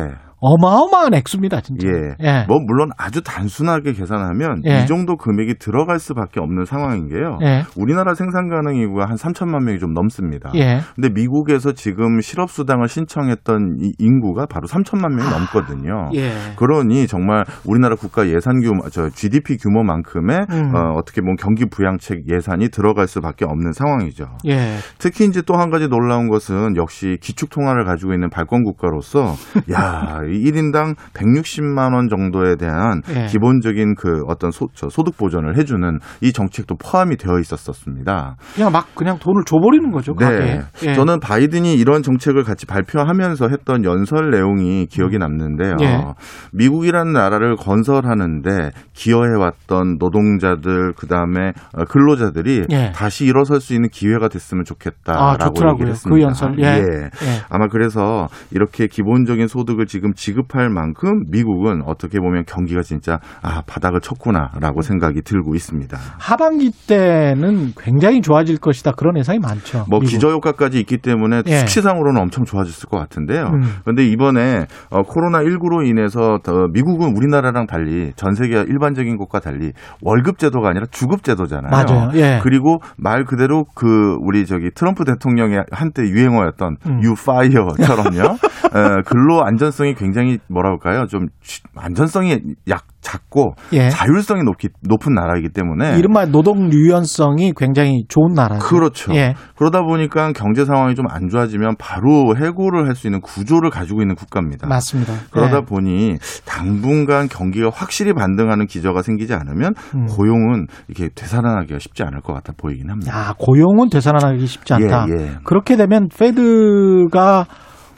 어마어마한 액수입니다, 진짜. 예. 예. 뭐 물론 아주 단순하게 계산하면 예. 이 정도 금액이 들어갈 수밖에 없는 상황인 게요. 예. 우리나라 생산 가능 인구가 한 삼천만 명이 좀 넘습니다. 예. 근데 미국에서 지금 실업 수당을 신청했던 이 인구가 바로 삼천만 명이 아. 넘거든요. 예. 그러니 정말 우리나라 국가 예산 규모, 저 지디피 규모만큼의 음. 어, 어떻게 보면 경기 부양책 예산이 들어갈 수밖에 없는 상황이죠. 예. 특히 이제 또 한 가지 놀라운 것은 역시 기축 통화를 가지고 있는 발권 국가로서 야. 이 일 인당 백육십만 원 정도에 대한 네. 기본적인 그 어떤 소, 저, 소득 보전을 해주는 이 정책도 포함이 되어 있었었습니다. 그냥 막 그냥 돈을 줘버리는 거죠. 네. 네. 저는 바이든이 이런 정책을 같이 발표하면서 했던 연설 내용이 기억이 남는데요. 네. 미국이라는 나라를 건설하는데 기여해왔던 노동자들 그다음에 근로자들이 네. 다시 일어설 수 있는 기회가 됐으면 좋겠다라고 아, 얘기를 했습니다. 그 연설. 예. 예. 예. 아마 그래서 이렇게 기본적인 소득을 지금 지급할 만큼 미국은 어떻게 보면 경기가 진짜 아, 바닥을 쳤구나라고 생각이 들고 있습니다. 하반기 때는 굉장히 좋아질 것이다 그런 예상이 많죠. 뭐 미국. 기저효과까지 있기 때문에 예. 수치상으로는 엄청 좋아졌을 것 같은데요. 그런데 음. 이번에 코로나십구로 인해서 미국은 우리나라랑 달리 전 세계 일반적인 것과 달리 월급 제도가 아니라 주급 제도잖아요. 맞아요. 예. 그리고 말 그대로 그 우리 저기 트럼프 대통령의 한때 유행어였던 음. You fire처럼요. 에, 근로 안전성이 굉장히 뭐라 할까요? 좀 안전성이 약 작고 예. 자율성이 높기, 높은 나라이기 때문에 이른바 노동 유연성이 굉장히 좋은 나라죠. 그렇죠. 예. 그러다 보니까 경제 상황이 좀 안 좋아지면 바로 해고를 할 수 있는 구조를 가지고 있는 국가입니다. 맞습니다. 그러다 예. 보니 당분간 경기가 확실히 반등하는 기저가 생기지 않으면 음. 고용은 이렇게 되살아나기가 쉽지 않을 것 같아 보이긴 합니다. 아, 고용은 되살아나기 쉽지 않다. 예, 예. 그렇게 되면 페드가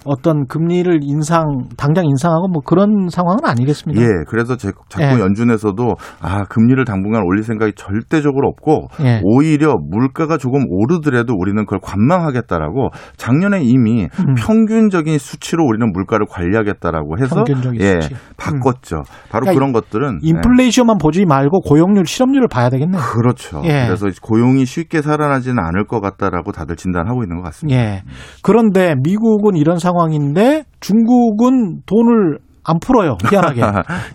어떤 금리를 인상 당장 인상하고 뭐 그런 상황은 아니겠습니다. 예, 그래서 제, 자꾸 예. 연준에서도 아 금리를 당분간 올릴 생각이 절대적으로 없고 예. 오히려 물가가 조금 오르더라도 우리는 그걸 관망하겠다라고 작년에 이미 음. 평균적인 수치로 우리는 물가를 관리하겠다라고 해서 평균적인 예, 수치. 바꿨죠. 음. 바로 그러니까 그런 것들은 인플레이션만 예. 보지 말고 고용률, 실업률을 봐야 되겠네요. 그렇죠. 예. 그래서 고용이 쉽게 살아나지는 않을 것 같다라고 다들 진단하고 있는 것 같습니다. 예. 그런데 미국은 이런 상황 상황인데 중국은 돈을 안 풀어요. 희한하게.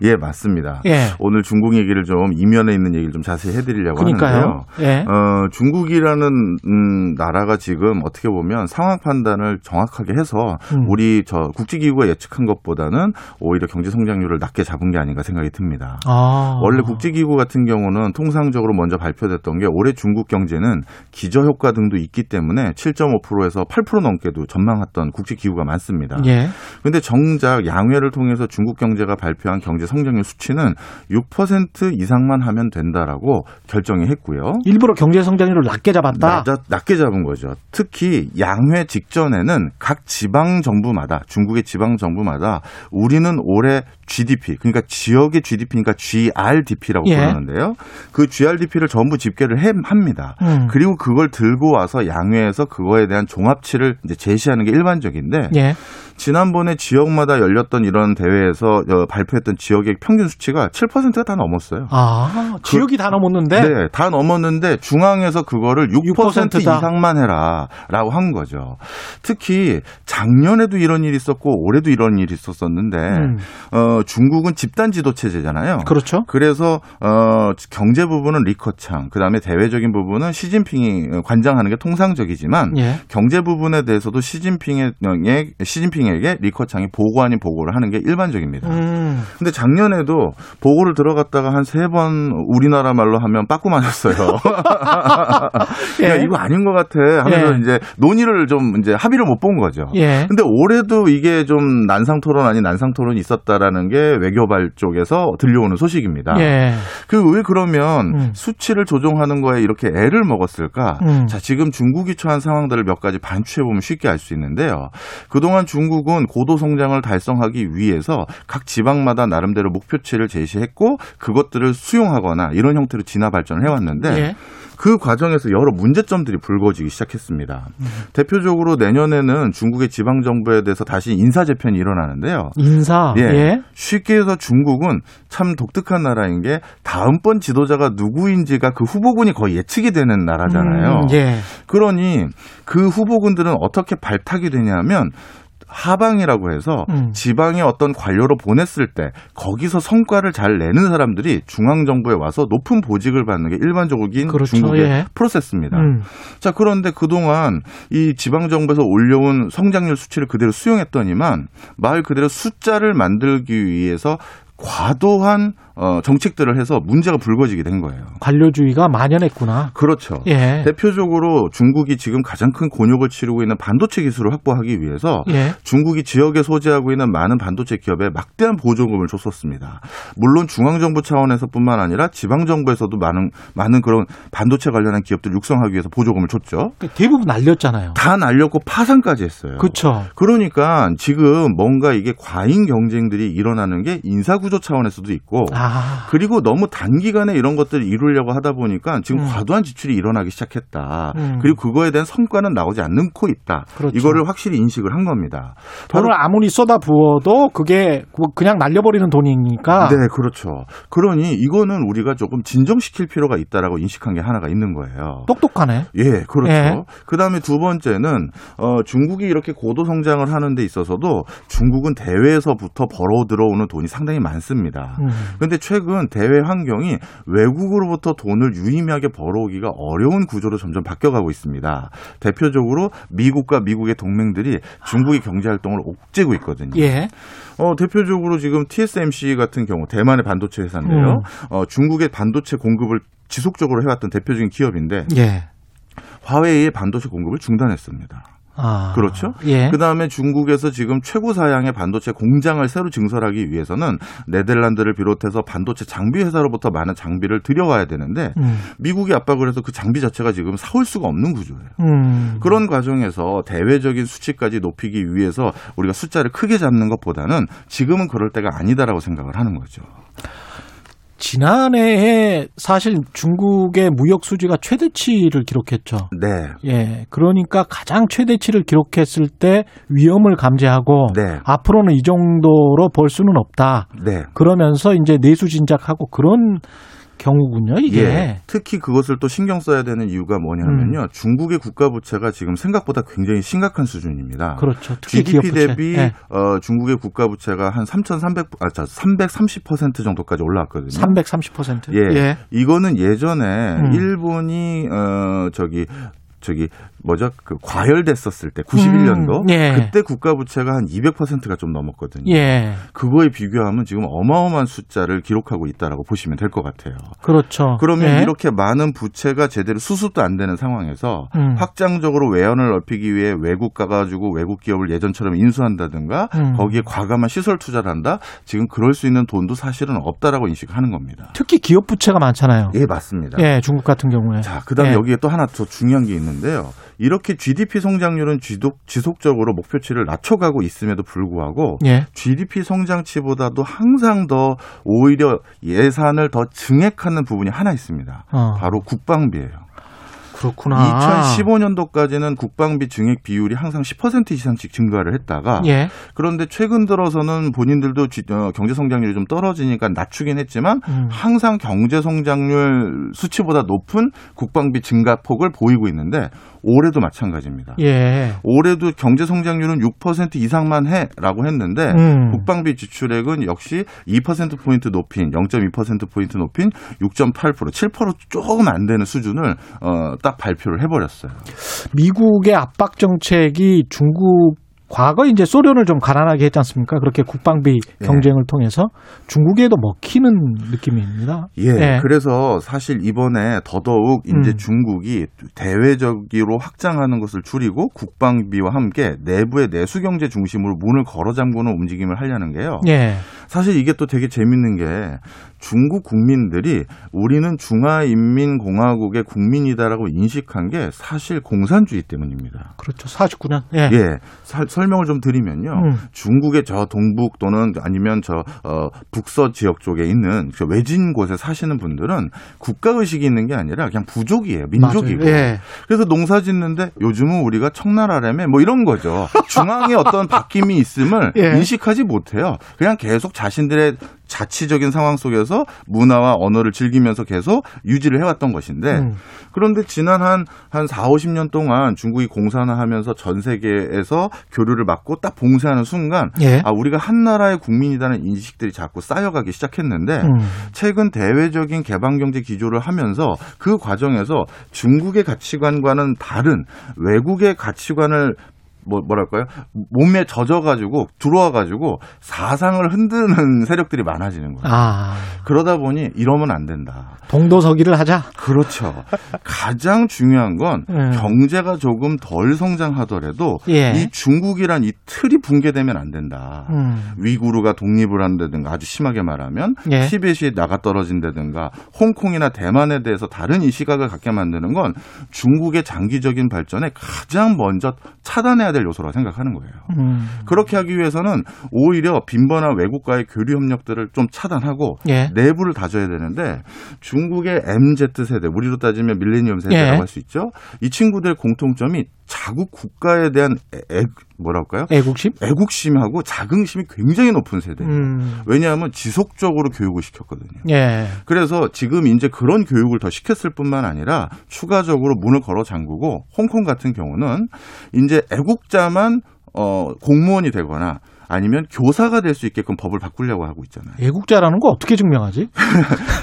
예, 맞습니다. 예. 오늘 중국 얘기를 좀 이면에 있는 얘기를 좀 자세히 해드리려고 그러니까요. 하는데요. 예. 어, 중국이라는 음, 나라가 지금 어떻게 보면 상황 판단을 정확하게 해서 음. 우리 저 국제기구가 예측한 것보다는 오히려 경제 성장률을 낮게 잡은 게 아닌가 생각이 듭니다. 아. 원래 국제기구 같은 경우는 통상적으로 먼저 발표됐던 게 올해 중국 경제는 기저효과 등도 있기 때문에 칠 점 오 퍼센트에서 팔 퍼센트 넘게도 전망했던 국제기구가 많습니다. 그런데 예. 정작 양회를 통해서 중국 경제가 발표한 경제 성장률 수치는 육 퍼센트 이상만 하면 된다라고 결정이 했고요. 일부러 경제 성장률을 낮게 잡았다. 낮, 낮게 잡은 거죠. 특히 양회 직전에는 각 지방 정부마다 중국의 지방 정부마다 우리는 올해 지디피 그러니까 지역의 지디피니까 지알디피라고 예. 부르는데요. 그 지알디피를 전부 집계를 합니다. 음. 그리고 그걸 들고 와서 양회에서 그거에 대한 종합치를 이제 제시하는 게 일반적인데 예. 지난번에 지역마다 열렸던 이런 대회에서 발표했던 지역의 평균 수치가 칠 퍼센트가 다 넘었어요. 아, 그, 지역이 다 넘었는데? 네, 다 넘었는데 중앙에서 그거를 육 퍼센트 이상만 해라라고 한 거죠. 특히 작년에도 이런 일이 있었고 올해도 이런 일이 있었었는데 음. 어, 중국은 집단 지도 체제잖아요. 그렇죠. 그래서 어, 경제 부분은 리커창, 그다음에 대외적인 부분은 시진핑이 관장하는 게 통상적이지만 예. 경제 부분에 대해서도 시진핑의 시진핑의 에게 리커창이 보고 아닌 보고를 하는 게 일반적입니다. 음. 근데 작년에도 보고를 들어갔다가 한 세 번 우리나라 말로 하면 빠꾸 맞았어요. 예. 야, 이거 아닌 것 같아 하면서 예. 이제 논의를 좀 이제 합의를 못 본 거죠. 예. 근데 올해도 이게 좀 난상 토론 아닌 난상 토론이 있었다라는 게 외교발 쪽에서 들려오는 소식입니다. 예. 그 왜 그러면 음. 수치를 조정하는 거에 이렇게 애를 먹었을까? 음. 자, 지금 중국이 처한 상황들을 몇 가지 반추해 보면 쉽게 알 수 있는데요. 그동안 중국 중국은 고도 성장을 달성하기 위해서 각 지방마다 나름대로 목표치를 제시했고 그것들을 수용하거나 이런 형태로 진화 발전을 해왔는데 예. 그 과정에서 여러 문제점들이 불거지기 시작했습니다. 음. 대표적으로 내년에는 중국의 지방정부에 대해서 다시 인사재편이 일어나는데요. 인사? 예. 예. 쉽게 해서 중국은 참 독특한 나라인 게 다음번 지도자가 누구인지가 그 후보군이 거의 예측이 되는 나라잖아요. 음, 예. 그러니 그 후보군들은 어떻게 발탁이 되냐면 하방이라고 해서 음. 지방의 어떤 관료로 보냈을 때 거기서 성과를 잘 내는 사람들이 중앙정부에 와서 높은 보직을 받는 게 일반적인 그렇죠. 중국의 예. 프로세스입니다. 음. 자, 그런데 그동안 이 지방정부에서 올려온 성장률 수치를 그대로 수용했더니만 말 그대로 숫자를 만들기 위해서 과도한 어, 정책들을 해서 문제가 불거지게 된 거예요. 관료주의가 만연했구나. 그렇죠. 예. 대표적으로 중국이 지금 가장 큰 곤욕을 치르고 있는 반도체 기술을 확보하기 위해서 예. 중국이 지역에 소재하고 있는 많은 반도체 기업에 막대한 보조금을 줬었습니다. 물론 중앙정부 차원에서뿐만 아니라 지방정부에서도 많은 많은 그런 반도체 관련한 기업들 육성하기 위해서 보조금을 줬죠. 그러니까 대부분 날렸잖아요. 다 날렸고 파산까지 했어요. 그렇죠. 그러니까 지금 뭔가 이게 과잉 경쟁들이 일어나는 게 인사구조 차원에서도 있고 아. 그리고 너무 단기간에 이런 것들을 이루려고 하다 보니까 지금 음. 과도한 지출이 일어나기 시작했다. 음. 그리고 그거에 대한 성과는 나오지 않고 있다. 그렇죠. 이거를 확실히 인식을 한 겁니다. 돈을 아무리 쏟아부어도 그게 그냥 날려버리는 돈이니까. 네, 그렇죠. 그러니 이거는 우리가 조금 진정시킬 필요가 있다라고 인식한 게 하나가 있는 거예요. 똑똑하네. 예, 그렇죠. 예. 그다음에 두 번째는 어, 중국이 이렇게 고도 성장을 하는 데 있어서도 중국은 대외에서부터 벌어 들어오는 돈이 상당히 많습니다. 음. 근데 최근 대외 환경이 외국으로부터 돈을 유의미하게 벌어오기가 어려운 구조로 점점 바뀌어가고 있습니다. 대표적으로 미국과 미국의 동맹들이 중국의 경제활동을 옥죄고 있거든요. 예. 어, 대표적으로 지금 티에스엠씨 같은 경우 대만의 반도체 회사인데요. 음. 어, 중국의 반도체 공급을 지속적으로 해왔던 대표적인 기업인데 예. 화웨이의 반도체 공급을 중단했습니다. 아, 그렇죠. 예. 그다음에 중국에서 지금 최고 사양의 반도체 공장을 새로 증설하기 위해서는 네덜란드를 비롯해서 반도체 장비 회사로부터 많은 장비를 들여와야 되는데 음. 미국이 압박을 해서 그 장비 자체가 지금 사올 수가 없는 구조예요. 음. 그런 과정에서 대외적인 수치까지 높이기 위해서 우리가 숫자를 크게 잡는 것보다는 지금은 그럴 때가 아니다라고 생각을 하는 거죠. 지난해에 사실 중국의 무역 수지가 최대치를 기록했죠. 네. 예. 그러니까 가장 최대치를 기록했을 때 위험을 감지하고 네. 앞으로는 이 정도로 벌 수는 없다. 네. 그러면서 이제 내수 진작하고 그런 경우군요, 이게. 예, 특히 그것을 또 신경 써야 되는 이유가 뭐냐면요. 음. 중국의 국가 부채가 지금 생각보다 굉장히 심각한 수준입니다. 그렇죠. 특히 지디피 기업 부채. 대비 네. 어, 중국의 국가 부채가 한 삼천삼백, 아, 삼백삼십 퍼센트 정도까지 올라왔거든요. 삼백삼십 퍼센트? 예. 예. 이거는 예전에 음. 일본이 어, 저기 저기 뭐죠? 그 과열됐었을 때 구십일 년도 음, 예. 그때 국가 부채가 한 이백 퍼센트가 좀 넘었거든요. 예. 그거에 비교하면 지금 어마어마한 숫자를 기록하고 있다라고 보시면 될 것 같아요. 그렇죠. 그러면 예. 이렇게 많은 부채가 제대로 수습도 안 되는 상황에서 음. 확장적으로 외환을 넓히기 위해 외국 가가지고 외국 기업을 예전처럼 인수한다든가 음. 거기에 과감한 시설 투자를 한다. 지금 그럴 수 있는 돈도 사실은 없다라고 인식하는 겁니다. 특히 기업 부채가 많잖아요. 예, 맞습니다. 예, 중국 같은 경우에. 자, 그다음 예. 여기에 또 하나 더 중요한 게 있는. 데요. 이렇게 지디피 성장률은 지속적으로 목표치를 낮춰가고 있음에도 불구하고 예. 지디피 성장치보다도 항상 더 오히려 예산을 더 증액하는 부분이 하나 있습니다. 어. 바로 국방비예요. 그렇구나. 이천십오 년도까지는 국방비 증액 비율이 항상 십 퍼센트 이상씩 증가를 했다가 예. 그런데 최근 들어서는 본인들도 경제 성장률이 좀 떨어지니까 낮추긴 했지만 음. 항상 경제 성장률 수치보다 높은 국방비 증가폭을 보이고 있는데 올해도 마찬가지입니다. 예. 올해도 경제 성장률은 육 퍼센트 이상만 해라고 했는데 음. 국방비 지출액은 역시 이 퍼센트 포인트 높인 영 점 이 퍼센트 포인트 높인 육 점 팔 퍼센트 칠 퍼센트 조금 안 되는 수준을 어, 딱 발표를 해버렸어요. 미국의 압박 정책이 중국 과거 이제 소련을 좀 가난하게 했지 않습니까? 그렇게 국방비 경쟁을 예. 통해서 중국에도 먹히는 느낌입니다. 예. 예. 그래서 사실 이번에 더더욱 이제 음. 중국이 대외적으로 확장하는 것을 줄이고 국방비와 함께 내부의 내수 경제 중심으로 문을 걸어 잠그는 움직임을 하려는 게요. 예. 사실 이게 또 되게 재밌는 게 중국 국민들이 우리는 중화인민공화국의 국민이다라고 인식한 게 사실 공산주의 때문입니다. 그렇죠. 사십구 년. 예. 예. 사, 설명을 좀 드리면요. 음. 중국의 저 동북 또는 아니면 저 어, 북서 지역 쪽에 있는 저 외진 곳에 사시는 분들은 국가의식이 있는 게 아니라 그냥 부족이에요. 민족이고. 예. 그래서 농사 짓는데 요즘은 우리가 청나라라며 뭐 이런 거죠. 중앙에 어떤 바뀜이 있음을 예. 인식하지 못해요. 그냥 계속 자신들의 자치적인 상황 속에서 문화와 언어를 즐기면서 계속 유지를 해왔던 것인데 음. 그런데 지난 한, 한 사오십 년 동안 중국이 공산화하면서 전 세계에서 교류를 막고 딱 봉쇄하는 순간 예. 아, 우리가 한 나라의 국민이라는 인식들이 자꾸 쌓여가기 시작했는데 음. 최근 대외적인 개방경제 기조를 하면서 그 과정에서 중국의 가치관과는 다른 외국의 가치관을 뭐, 뭐랄까요? 몸에 젖어가지고 들어와가지고 사상을 흔드는 세력들이 많아지는 거예요. 아. 그러다 보니 이러면 안 된다. 동도서기를 하자? 그렇죠. 가장 중요한 건 음. 경제가 조금 덜 성장하더라도 예. 이 중국이란 이 틀이 붕괴되면 안 된다. 음. 위구르가 독립을 한다든가 아주 심하게 말하면 예. 티벳이 나가떨어진다든가 홍콩이나 대만에 대해서 다른 이 시각을 갖게 만드는 건 중국의 장기적인 발전에 가장 먼저 차단해야 될 요소라고 생각하는 거예요. 음. 그렇게 하기 위해서는 오히려 빈번한 외국과의 교류 협력들을 좀 차단하고 예. 내부를 다져야 되는데 중국의 엠 지 세대, 우리로 따지면 밀레니엄 세대라고 예. 할 수 있죠. 이 친구들의 공통점이 자국 국가에 대한 애, 애, 뭐랄까요? 애국심? 애국심하고 자긍심이 굉장히 높은 세대예요. 음. 왜냐하면 지속적으로 교육을 시켰거든요. 예. 그래서 지금 이제 그런 교육을 더 시켰을 뿐만 아니라 추가적으로 문을 걸어 잠그고 홍콩 같은 경우는 이제 애국자만 어, 공무원이 되거나 아니면 교사가 될 수 있게끔 법을 바꾸려고 하고 있잖아요. 애국자라는 거 어떻게 증명하지?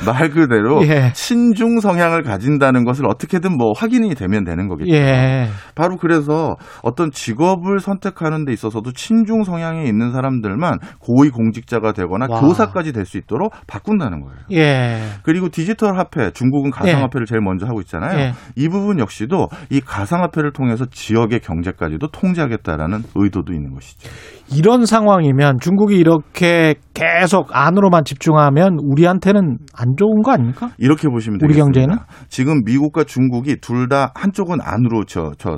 말 그대로 예. 친중 성향을 가진다는 것을 어떻게든 뭐 확인이 되면 되는 거겠죠. 예. 바로 그래서 어떤 직업을 선택하는 데 있어서도 친중 성향이 있는 사람들만 고위공직자가 되거나 와. 교사까지 될 수 있도록 바꾼다는 거예요. 예. 그리고 디지털 화폐, 중국은 가상화폐를 예. 제일 먼저 하고 있잖아요. 예. 이 부분 역시도 이 가상화폐를 통해서 지역의 경제까지도 통제하겠다라는 의도도 있는 것이죠. 이런 상황이면 중국이 이렇게 계속 안으로만 집중하면 우리한테는 안 좋은 거 아닙니까? 이렇게 보시면 되겠습니다. 우리 경제는? 지금 미국과 중국이 둘 다 한쪽은 안으로 저, 저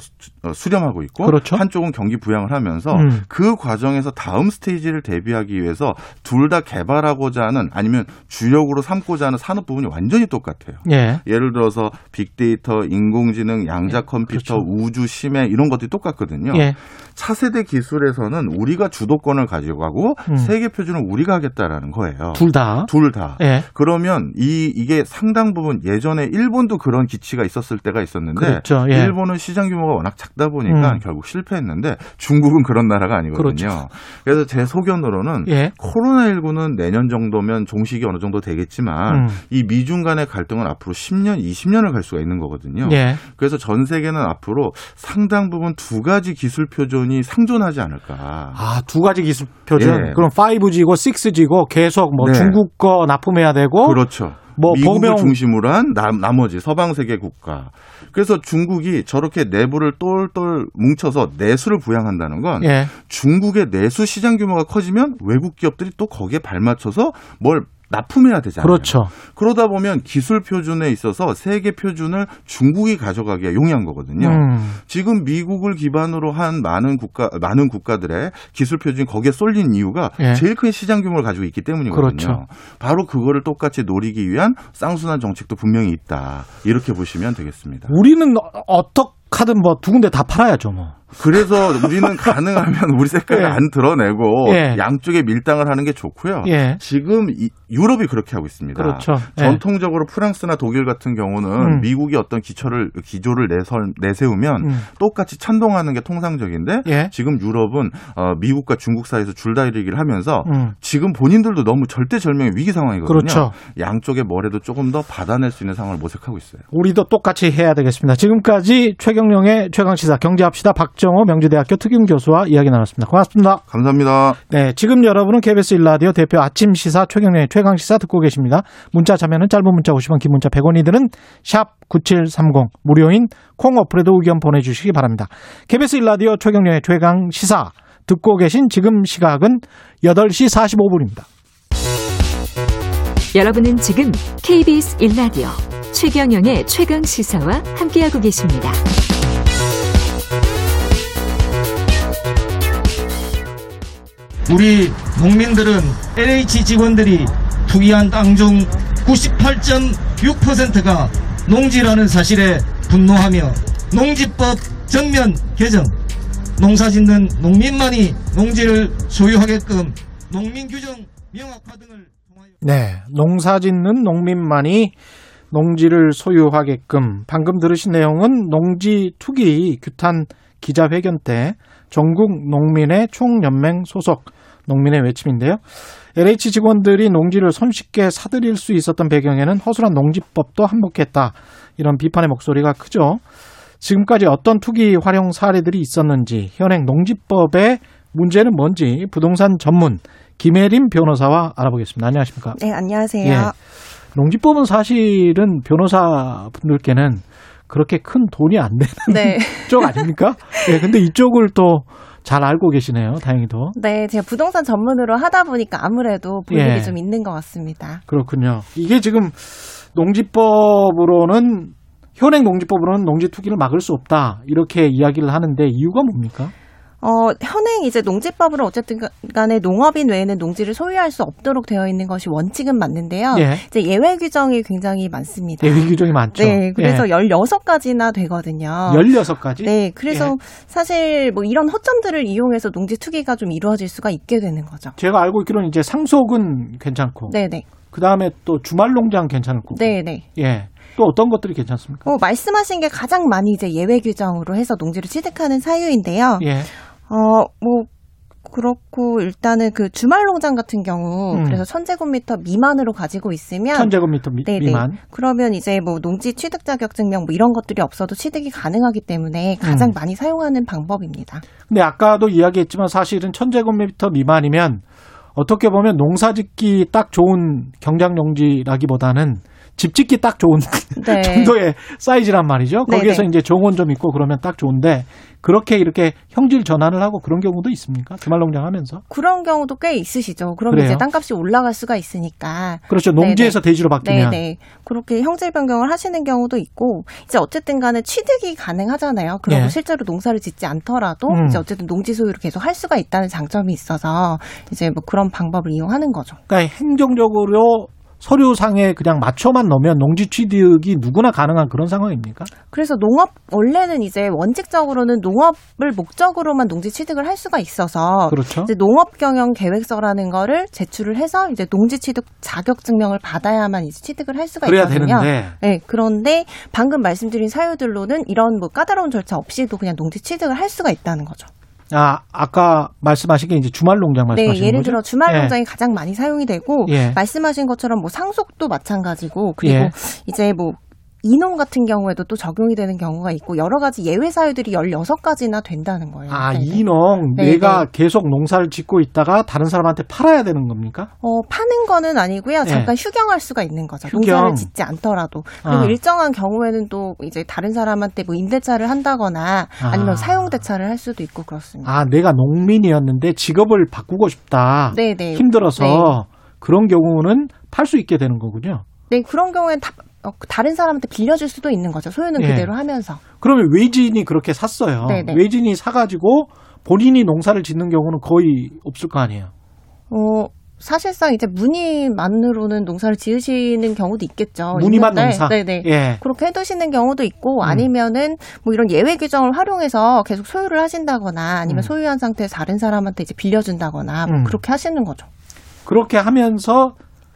수렴하고 있고 그렇죠? 한쪽은 경기 부양을 하면서 음. 그 과정에서 다음 스테이지를 대비하기 위해서 둘 다 개발하고자 하는 아니면 주력으로 삼고자 하는 산업 부분이 완전히 똑같아요. 예. 예를 들어서 빅데이터, 인공지능, 양자 컴퓨터, 예. 그렇죠. 우주, 심해 이런 것들이 똑같거든요. 예. 차세대 기술에서는 우리가 주도권을 가지고 하고 음. 세계 표준은 우리가 하겠다라는 거예요. 둘 다. 둘 다. 예. 그러면 이 이게 상당 부분 예전에 일본도 그런 기치가 있었을 때가 있었는데 그렇죠. 예. 일본은 시장 규모가 워낙 작다 보니까 음. 결국 실패했는데 중국은 그런 나라가 아니거든요. 그렇죠. 그래서 제 소견으로는 예. 코로나십구는 내년 정도면 종식이 어느 정도 되겠지만 음. 이 미중 간의 갈등은 앞으로 십 년, 이십 년을 갈 수가 있는 거거든요. 예. 그래서 전 세계는 앞으로 상당 부분 두 가지 기술 표준이 상존하지 않을까. 아, 두 가지 기술 표준. 예. 그럼 파이브지고 식스지고 계속 뭐 네. 중국 거 납품해야 되고. 그렇죠. 뭐 미국을 범용... 중심으로 한 나, 나머지 서방 세계 국가. 그래서 중국이 저렇게 내부를 똘똘 뭉쳐서 내수를 부양한다는 건 예. 중국의 내수 시장 규모가 커지면 외국 기업들이 또 거기에 발맞춰서 뭘 납품해야 되잖아요. 그렇죠. 그러다 보면 기술 표준에 있어서 세계 표준을 중국이 가져가기가 용이한 거거든요. 음. 지금 미국을 기반으로 한 많은 국가, 많은 국가들의 기술 표준이 거기에 쏠린 이유가 예. 제일 큰 시장 규모를 가지고 있기 때문이거든요. 그렇죠. 바로 그거를 똑같이 노리기 위한 쌍순환 정책도 분명히 있다. 이렇게 보시면 되겠습니다. 우리는 어떻게든 뭐 두 군데 다 팔아야죠, 뭐. 그래서 우리는 가능하면 우리 색깔을 예. 안 드러내고 예. 양쪽에 밀당을 하는 게 좋고요. 예. 지금 이, 유럽이 그렇게 하고 있습니다. 그렇죠. 예. 전통적으로 프랑스나 독일 같은 경우는 음. 미국이 어떤 기초를, 기조를 내설, 내세우면 음. 똑같이 찬동하는 게 통상적인데 예. 지금 유럽은 어, 미국과 중국 사이에서 줄다리기를 하면서 음. 지금 본인들도 너무 절대절명의 위기 상황이거든요. 그렇죠. 양쪽의 머리도 조금 더 받아낼 수 있는 상황을 모색하고 있어요. 우리도 똑같이 해야 되겠습니다. 지금까지 최경령의 최강시사 경제합시다 박 정호 명지대학교 특임교수와 이야기 나눴습니다. 고맙습니다. 감사합니다. 네, 지금 여러분은 케이비에스 일 라디오 대표 아침시사 최경영의 최강시사 듣고 계십니다. 문자 참여는 짧은 문자 오십 원, 긴 문자 백 원이 드는 샵 구칠삼공 무료인 콩 어플에도 의견 보내주시기 바랍니다. 케이비에스 일 라디오 최경영의 최강시사 듣고 계신 지금 시각은 여덟 시 사십오 분입니다. 여러분은 지금 케이비에스 일 라디오 최경영의 최강시사와 함께하고 계십니다. 우리 농민들은 엘에이치 직원들이 투기한 땅 중 구십팔 점 육 퍼센트가 농지라는 사실에 분노하며 농지법 전면 개정, 농사짓는 농민만이 농지를 소유하게끔 농민규정 명확화 등을 통하여 네, 농사짓는 농민만이 농지를 소유하게끔 방금 들으신 내용은 농지 투기 규탄 기자회견 때 전국 농민의 총연맹 소속 농민의 외침인데요. 엘에이치 직원들이 농지를 손쉽게 사들일 수 있었던 배경에는 허술한 농지법도 한몫했다. 이런 비판의 목소리가 크죠. 지금까지 어떤 투기 활용 사례들이 있었는지, 현행 농지법의 문제는 뭔지 부동산 전문 김혜림 변호사와 알아보겠습니다. 안녕하십니까? 네, 안녕하세요. 예, 농지법은 사실은 변호사분들께는 그렇게 큰 돈이 안 되는 네. 쪽 아닙니까? 네, 근데 이쪽을 또 잘 알고 계시네요. 다행히도. 네, 제가 부동산 전문으로 하다 보니까 아무래도 볼 일이 예. 좀 있는 것 같습니다. 그렇군요. 이게 지금 농지법으로는, 현행 농지법으로는 농지 투기를 막을 수 없다, 이렇게 이야기를 하는데 이유가 뭡니까? 어, 현행 이제 농지법으로 어쨌든 간에 농업인 외에는 농지를 소유할 수 없도록 되어 있는 것이 원칙은 맞는데요. 예. 이제 예외 규정이 굉장히 많습니다. 예외 규정이 많죠. 네. 그래서 예. 열여섯 가지나 되거든요. 열여섯 가지? 네. 그래서 예. 사실 뭐 이런 허점들을 이용해서 농지 투기가 좀 이루어질 수가 있게 되는 거죠. 제가 알고 있기로는 이제 상속은 괜찮고. 네네. 그 다음에 또 주말 농장 괜찮을 거고. 네네. 예. 또 어떤 것들이 괜찮습니까? 어, 말씀하신 게 가장 많이 이제 예외 규정으로 해서 농지를 취득하는 사유인데요. 예. 어, 뭐, 그렇고, 일단은 그 주말 농장 같은 경우, 음. 그래서 천제곱미터 미만으로 가지고 있으면. 천제곱미터 미, 미만. 그러면 이제 뭐 농지 취득 자격 증명 뭐 이런 것들이 없어도 취득이 가능하기 때문에 가장 음. 많이 사용하는 방법입니다. 근데 아까도 이야기했지만 사실은 천제곱미터 미만이면 어떻게 보면 농사 짓기 딱 좋은 경작용지라기보다는 집 짓기 딱 좋은 네. 정도의 사이즈란 말이죠. 거기에서 네네. 이제 정원 좀 있고 그러면 딱 좋은데, 그렇게 이렇게 형질 전환을 하고 그런 경우도 있습니까? 주말농장 하면서? 그런 경우도 꽤 있으시죠. 그럼 그래요? 이제 땅값이 올라갈 수가 있으니까. 그렇죠. 농지에서 네네. 대지로 바뀌면. 네네. 그렇게 형질 변경을 하시는 경우도 있고, 이제 어쨌든 간에 취득이 가능하잖아요. 그리고 네. 실제로 농사를 짓지 않더라도 음. 이제 어쨌든 농지 소유를 계속 할 수가 있다는 장점이 있어서 이제 뭐 그런 방법을 이용하는 거죠. 그러니까 행정적으로 서류상에 그냥 맞춰만 넣으면 농지 취득이 누구나 가능한 그런 상황입니까? 그래서 농업, 원래는 이제 원칙적으로는 농업을 목적으로만 농지 취득을 할 수가 있어서. 그렇죠. 이제 농업 경영 계획서라는 거를 제출을 해서 이제 농지 취득 자격 증명을 받아야만 이제 취득을 할 수가 그래야 있거든요. 되는데. 네. 그런데 방금 말씀드린 사유들로는 이런 뭐 까다로운 절차 없이도 그냥 농지 취득을 할 수가 있다는 거죠. 아, 아까 말씀하신 게 이제 주말 농장 말씀하시는 거죠? 네, 예를 거죠? 들어 주말 농장이 예. 가장 많이 사용이 되고 예. 말씀하신 것처럼 뭐 상속도 마찬가지고, 그리고 예. 이제 뭐 이농 같은 경우에도 또 적용이 되는 경우가 있고, 여러 가지 예외 사유들이 열여섯 가지나 된다는 거예요. 아, 네네. 이농. 네네. 내가 계속 농사를 짓고 있다가 다른 사람한테 팔아야 되는 겁니까? 어, 파는 거는 아니고요. 잠깐 네. 휴경할 수가 있는 거죠. 휴경. 농사를 짓지 않더라도. 그리고 아. 일정한 경우에는 또 이제 다른 사람한테 뭐 임대차를 한다거나 아니면 아. 사용대차를 할 수도 있고 그렇습니다. 아, 내가 농민이었는데 직업을 바꾸고 싶다. 네네. 힘들어서 네. 그런 경우는 팔 수 있게 되는 거군요. 네, 그런 경우에는 다 어, 다른 사람한테 빌려줄 수도 있는 거죠. 소유는 예. 그대로 하면서. 그러면 외지인이 그렇게 샀어요. 네네. 외지인이 사가지고 본인이 농사를 짓는 경우는 거의 없을 거 아니에요. 어, 사실상 이제 무늬만으로는 농사를 지으시는 경우도 있겠죠. 무늬만 있는데, 농사. 네네. 예. 그렇게 해두시는 경우도 있고, 아니면은 뭐 이런 예외 규정을 활용해서 계속 소유를 하신다거나, 아니면 음. 소유한 상태에서 다른 사람한테 이제 빌려준다거나 뭐 음. 그렇게 하시는 거죠. 그렇게 하면서.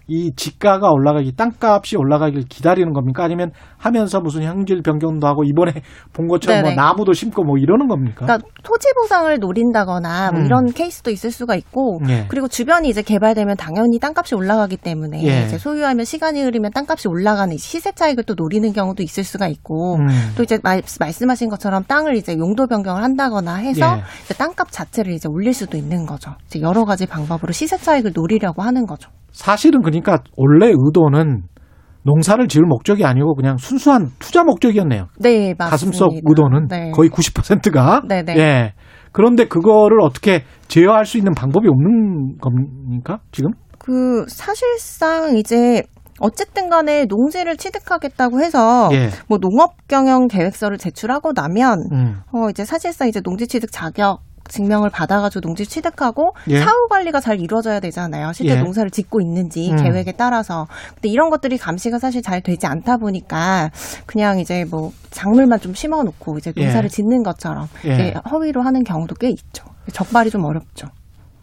이 집가가 올라가기, 땅값이 올라가길 기다리는 겁니까? 아니면 하면서 무슨 형질 변경도 하고 이번에 본 것처럼 뭐 나무도 심고 뭐 이러는 겁니까? 그러니까 토지 보상을 노린다거나 뭐 음. 이런 케이스도 있을 수가 있고, 예. 그리고 주변이 이제 개발되면 당연히 땅값이 올라가기 때문에 예. 이제 소유하면 시간이 흐르면 땅값이 올라가는 시세 차익을 또 노리는 경우도 있을 수가 있고, 음. 또 이제 말, 말씀하신 것처럼 땅을 이제 용도 변경을 한다거나 해서 예. 이제 땅값 자체를 이제 올릴 수도 있는 거죠. 이제 여러 가지 방법으로 시세 차익을 노리려고 하는 거죠. 사실은 그러니까 원래 의도는 농사를 지을 목적이 아니고 그냥 순수한 투자 목적이었네요. 네, 맞습니다. 가슴속 의도는 네. 거의 구십 퍼센트가. 네, 네. 예. 그런데 그거를 어떻게 제어할 수 있는 방법이 없는 겁니까, 지금? 그 사실상 이제 어쨌든 간에 농지를 취득하겠다고 해서 예. 뭐 농업 경영 계획서를 제출하고 나면 음. 어 이제 사실상 이제 농지 취득 자격 증명을 받아가지고 농지 취득하고 예. 사후 관리가 잘 이루어져야 되잖아요. 실제 예. 농사를 짓고 있는지 음. 계획에 따라서. 근데 이런 것들이 감시가 사실 잘 되지 않다 보니까 그냥 이제 뭐 작물만 좀 심어놓고 이제 농사를 예. 짓는 것처럼 예. 이제 허위로 하는 경우도 꽤 있죠. 적발이 좀 어렵죠.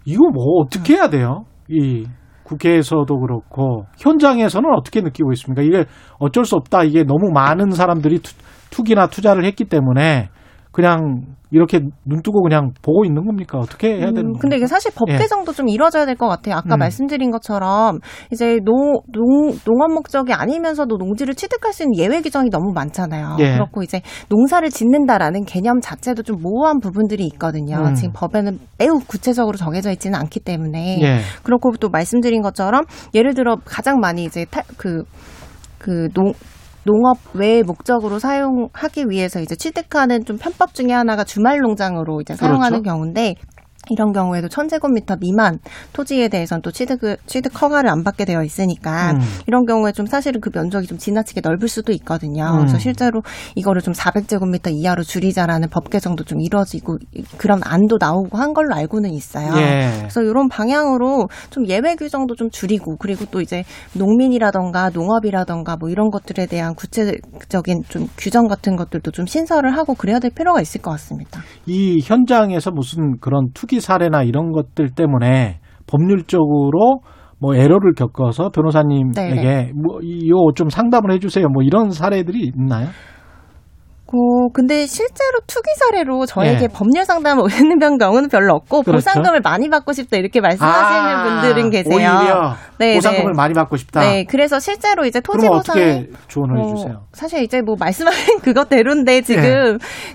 이거 뭐 어떻게 해야 돼요? 이 국회에서도 그렇고 현장에서는 어떻게 느끼고 있습니까? 이게 어쩔 수 없다. 이게 너무 많은 사람들이 투, 투기나 투자를 했기 때문에. 그냥 이렇게 눈 뜨고 그냥 보고 있는 겁니까? 어떻게 해야 되는 음, 건가요? 근데 이게 사실 법 개정도 예. 좀 이루어져야 될 것 같아요. 아까 음. 말씀드린 것처럼 이제 농, 농, 농업 목적이 아니면서도 농지를 취득할 수 있는 예외 규정이 너무 많잖아요. 예. 그렇고 이제 농사를 짓는다라는 개념 자체도 좀 모호한 부분들이 있거든요. 음. 지금 법에는 매우 구체적으로 정해져 있지는 않기 때문에. 예. 그렇고 또 말씀드린 것처럼 예를 들어 가장 많이 이제 타, 그, 그 농, 농업 외의 목적으로 사용하기 위해서 이제 취득하는 좀 편법 중에 하나가 주말 농장으로 이제 사용하는 그렇죠. 경우인데 이런 경우에도 천 제곱미터 미만 토지에 대해서는 또 취득 취득 허가를 안 받게 되어 있으니까 음. 이런 경우에 좀 사실은 그 면적이 좀 지나치게 넓을 수도 있거든요. 음. 그래서 실제로 이거를 좀 사백 제곱미터 이하로 줄이자라는 법 개정도 좀 이루어지고 그런 안도 나오고 한 걸로 알고는 있어요. 예. 그래서 이런 방향으로 좀 예외 규정도 좀 줄이고 그리고 또 이제 농민이라든가 농업이라든가 뭐 이런 것들에 대한 구체적인 좀 규정 같은 것들도 좀 신설을 하고 그래야 될 필요가 있을 것 같습니다. 이 현장에서 무슨 그런 투기 사례나 이런 것들 때문에 법률적으로 뭐 에러를 겪어서 변호사님에게 뭐 이거 좀 상담을 해주세요. 뭐 이런 사례들이 있나요? 오, 근데 실제로 투기 사례로 저에게 예. 법률 상담 오는 경우는 별로 없고 그렇죠. 보상금을 많이 받고 싶다 이렇게 말씀하시는 아, 분들은 계세요. 오히려 네, 보상금을 네. 많이 받고 싶다. 네, 그래서 실제로 이제 토지 보상 어떻게 조언을 어, 해주세요? 사실 이제 뭐 말씀하신 그것대로인데 지금 예.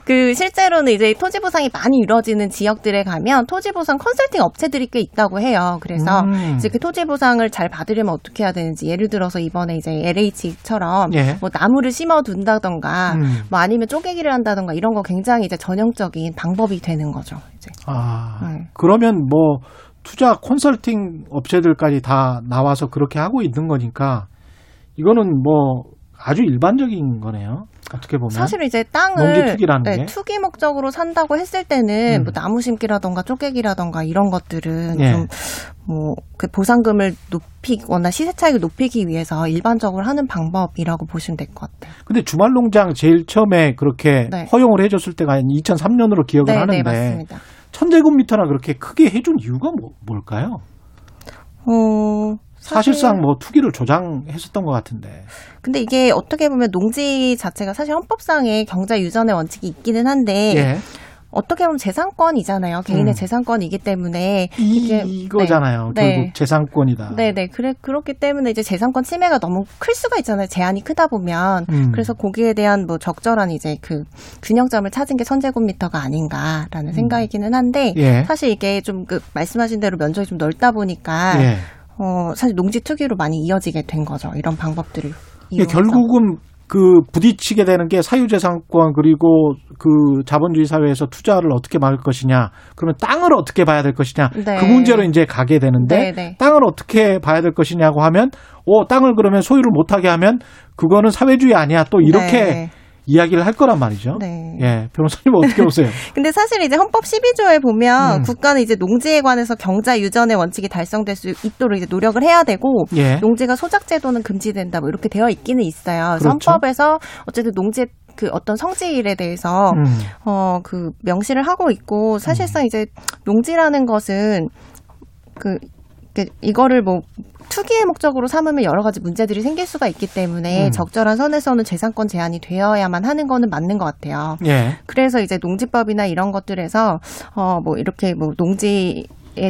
그 실제로는 이제 토지 보상이 많이 이루어지는 지역들에 가면 토지 보상 컨설팅 업체들이 꽤 있다고 해요. 그래서 음. 이제 그 토지 보상을 잘 받으려면 어떻게 해야 되는지 예를 들어서 이번에 이제 엘에이치처럼 예. 뭐 나무를 심어둔다던가 음. 뭐 아니면 쪼개기를 한다든가 이런 거 굉장히 이제 전형적인 방법이 되는 거죠. 이제. 아, 네. 그러면 뭐 투자 컨설팅 업체들까지 다 나와서 그렇게 하고 있는 거니까 이거는 뭐 아주 일반적인 거네요. 어떻게 보면 사실 이제 땅을 농지 투기라는 네, 게. 투기 목적으로 산다고 했을 때는 음. 뭐 나무 심기라든가 쪼개기라든가 이런 것들은 네. 좀 뭐 그 보상금을 높이거나 시세 차익을 높이기 위해서 일반적으로 하는 방법이라고 보시면 될 것 같아요. 근데 주말 농장 제일 처음에 그렇게 네. 허용을 해줬을 때가 이천삼 년으로 기억을 네, 하는데 네, 맞습니다. 천 제곱미터나 그렇게 크게 해준 이유가 뭐, 뭘까요? 어. 사실상 뭐 투기를 조장했었던 것 같은데. 근데 이게 어떻게 보면 농지 자체가 사실 헌법상에 경자 유전의 원칙이 있기는 한데 예. 어떻게 보면 재산권이잖아요. 개인의 음. 재산권이기 때문에 이, 이게, 이거잖아요. 네. 결국 네. 재산권이다. 네네. 그래 그렇기 때문에 이제 재산권 침해가 너무 클 수가 있잖아요. 제한이 크다 보면 음. 그래서 거기에 대한 뭐 적절한 이제 그 균형점을 찾은 게 천제곱미터가 아닌가라는 음. 생각이기는 한데 예. 사실 이게 좀 그 말씀하신 대로 면적이 좀 넓다 보니까. 예. 어, 사실 농지 투기로 많이 이어지게 된 거죠. 이런 방법들을 이용해서. 결국은 그 부딪히게 되는 게 사유재산권 그리고 그 자본주의 사회에서 투자를 어떻게 막을 것이냐. 그러면 땅을 어떻게 봐야 될 것이냐. 네. 그 문제로 이제 가게 되는데 네네. 땅을 어떻게 봐야 될 것이냐고 하면 오, 땅을 그러면 소유를 못하게 하면 그거는 사회주의 아니야. 또 이렇게. 네. 이야기를 할 거란 말이죠. 네. 예. 변호사님 어떻게 보세요? 근데 사실 이제 헌법 십이 조에 보면 음. 국가는 이제 농지에 관해서 경자 유전의 원칙이 달성될 수 있도록 이제 노력을 해야 되고 예. 농지가 소작제도는 금지된다 뭐 이렇게 되어 있기는 있어요. 그래서 그렇죠. 헌법에서 어쨌든 농지의 그 어떤 성질에 대해서 음. 어, 그 명시를 하고 있고 사실상 음. 이제 농지라는 것은 그 이거를 뭐 투기의 목적으로 삼으면 여러 가지 문제들이 생길 수가 있기 때문에 음. 적절한 선에서는 재산권 제한이 되어야만 하는 거는 맞는 것 같아요. 예. 그래서 이제 농지법이나 이런 것들에서 어 뭐 이렇게 뭐 농지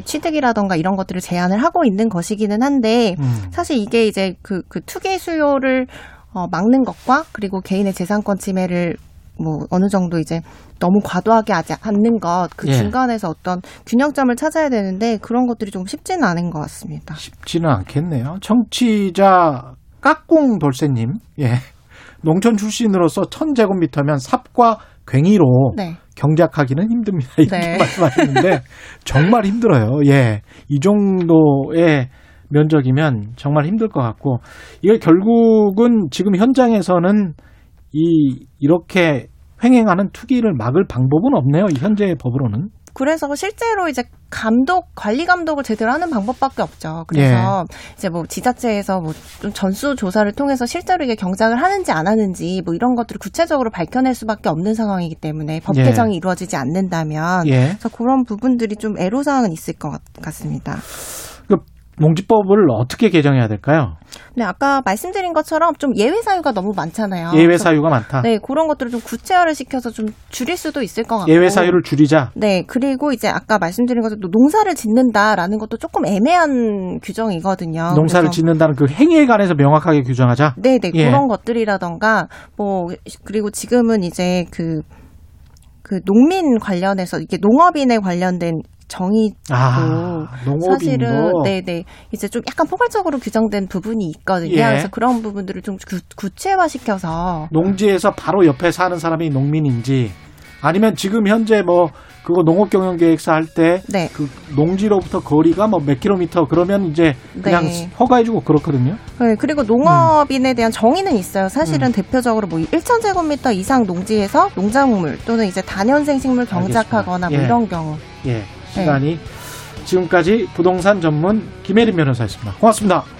취득이라던가 이런 것들을 제한을 하고 있는 것이기는 한데 음. 사실 이게 이제 그, 그 투기 수요를 어 막는 것과 그리고 개인의 재산권 침해를 뭐 어느 정도 이제 너무 과도하게 하지 않는 것, 그 예. 중간에서 어떤 균형점을 찾아야 되는데 그런 것들이 좀 쉽지는 않은 것 같습니다. 쉽지는 않겠네요. 청취자 까꿍 돌쇠님, 예, 농촌 출신으로서 천 제곱미터면 삽과 괭이로 네. 경작하기는 힘듭니다. 이렇게 네. 말씀하셨는데 정말 힘들어요. 예, 이 정도의 면적이면 정말 힘들 것 같고 이게 결국은 지금 현장에서는. 이 이렇게 횡행하는 투기를 막을 방법은 없네요. 현재 법으로는. 그래서 실제로 이제 감독 관리 감독을 제대로 하는 방법밖에 없죠. 그래서 예. 이제 뭐 지자체에서 뭐 좀 전수 조사를 통해서 실제로 이게 경작을 하는지 안 하는지 뭐 이런 것들을 구체적으로 밝혀낼 수밖에 없는 상황이기 때문에 법 예. 개정이 이루어지지 않는다면 예. 그래서 그런 부분들이 좀 애로사항은 있을 것 같습니다. 공직법을 어떻게 개정해야 될까요? 네, 아까 말씀드린 것처럼 좀 예외 사유가 너무 많잖아요. 예외 사유가 많다. 네, 그런 것들을 좀 구체화를 시켜서 좀 줄일 수도 있을 것 같고. 예외 사유를 줄이자. 네, 그리고 이제 아까 말씀드린 것처럼 농사를 짓는다라는 것도 조금 애매한 규정이거든요. 농사를 짓는다는 그 행위에 관해서 명확하게 규정하자. 네, 네, 예. 그런 것들이라던가 뭐 그리고 지금은 이제 그 그 농민 관련해서 이게 농업인에 관련된 정의도 아, 사실은 네네 이제 좀 약간 포괄적으로 규정된 부분이 있거든요. 예. 그래서 그런 부분들을 좀 구, 구체화시켜서 농지에서 바로 옆에 사는 사람이 농민인지 아니면 지금 현재 뭐 그거 농업경영계획사 할 때 그 네. 농지로부터 거리가 뭐 몇 킬로미터 그러면 이제 그냥 네. 허가해주고 그렇거든요. 네, 그리고 농업인에 음. 대한 정의는 있어요. 사실은 음. 대표적으로 뭐 천 제곱미터 이상 농지에서 농작물 또는 이제 단연생 식물 경작하거나 뭐 예. 이런 경우. 예. 시간이 네. 지금까지 부동산 전문 김혜림 변호사였습니다. 고맙습니다.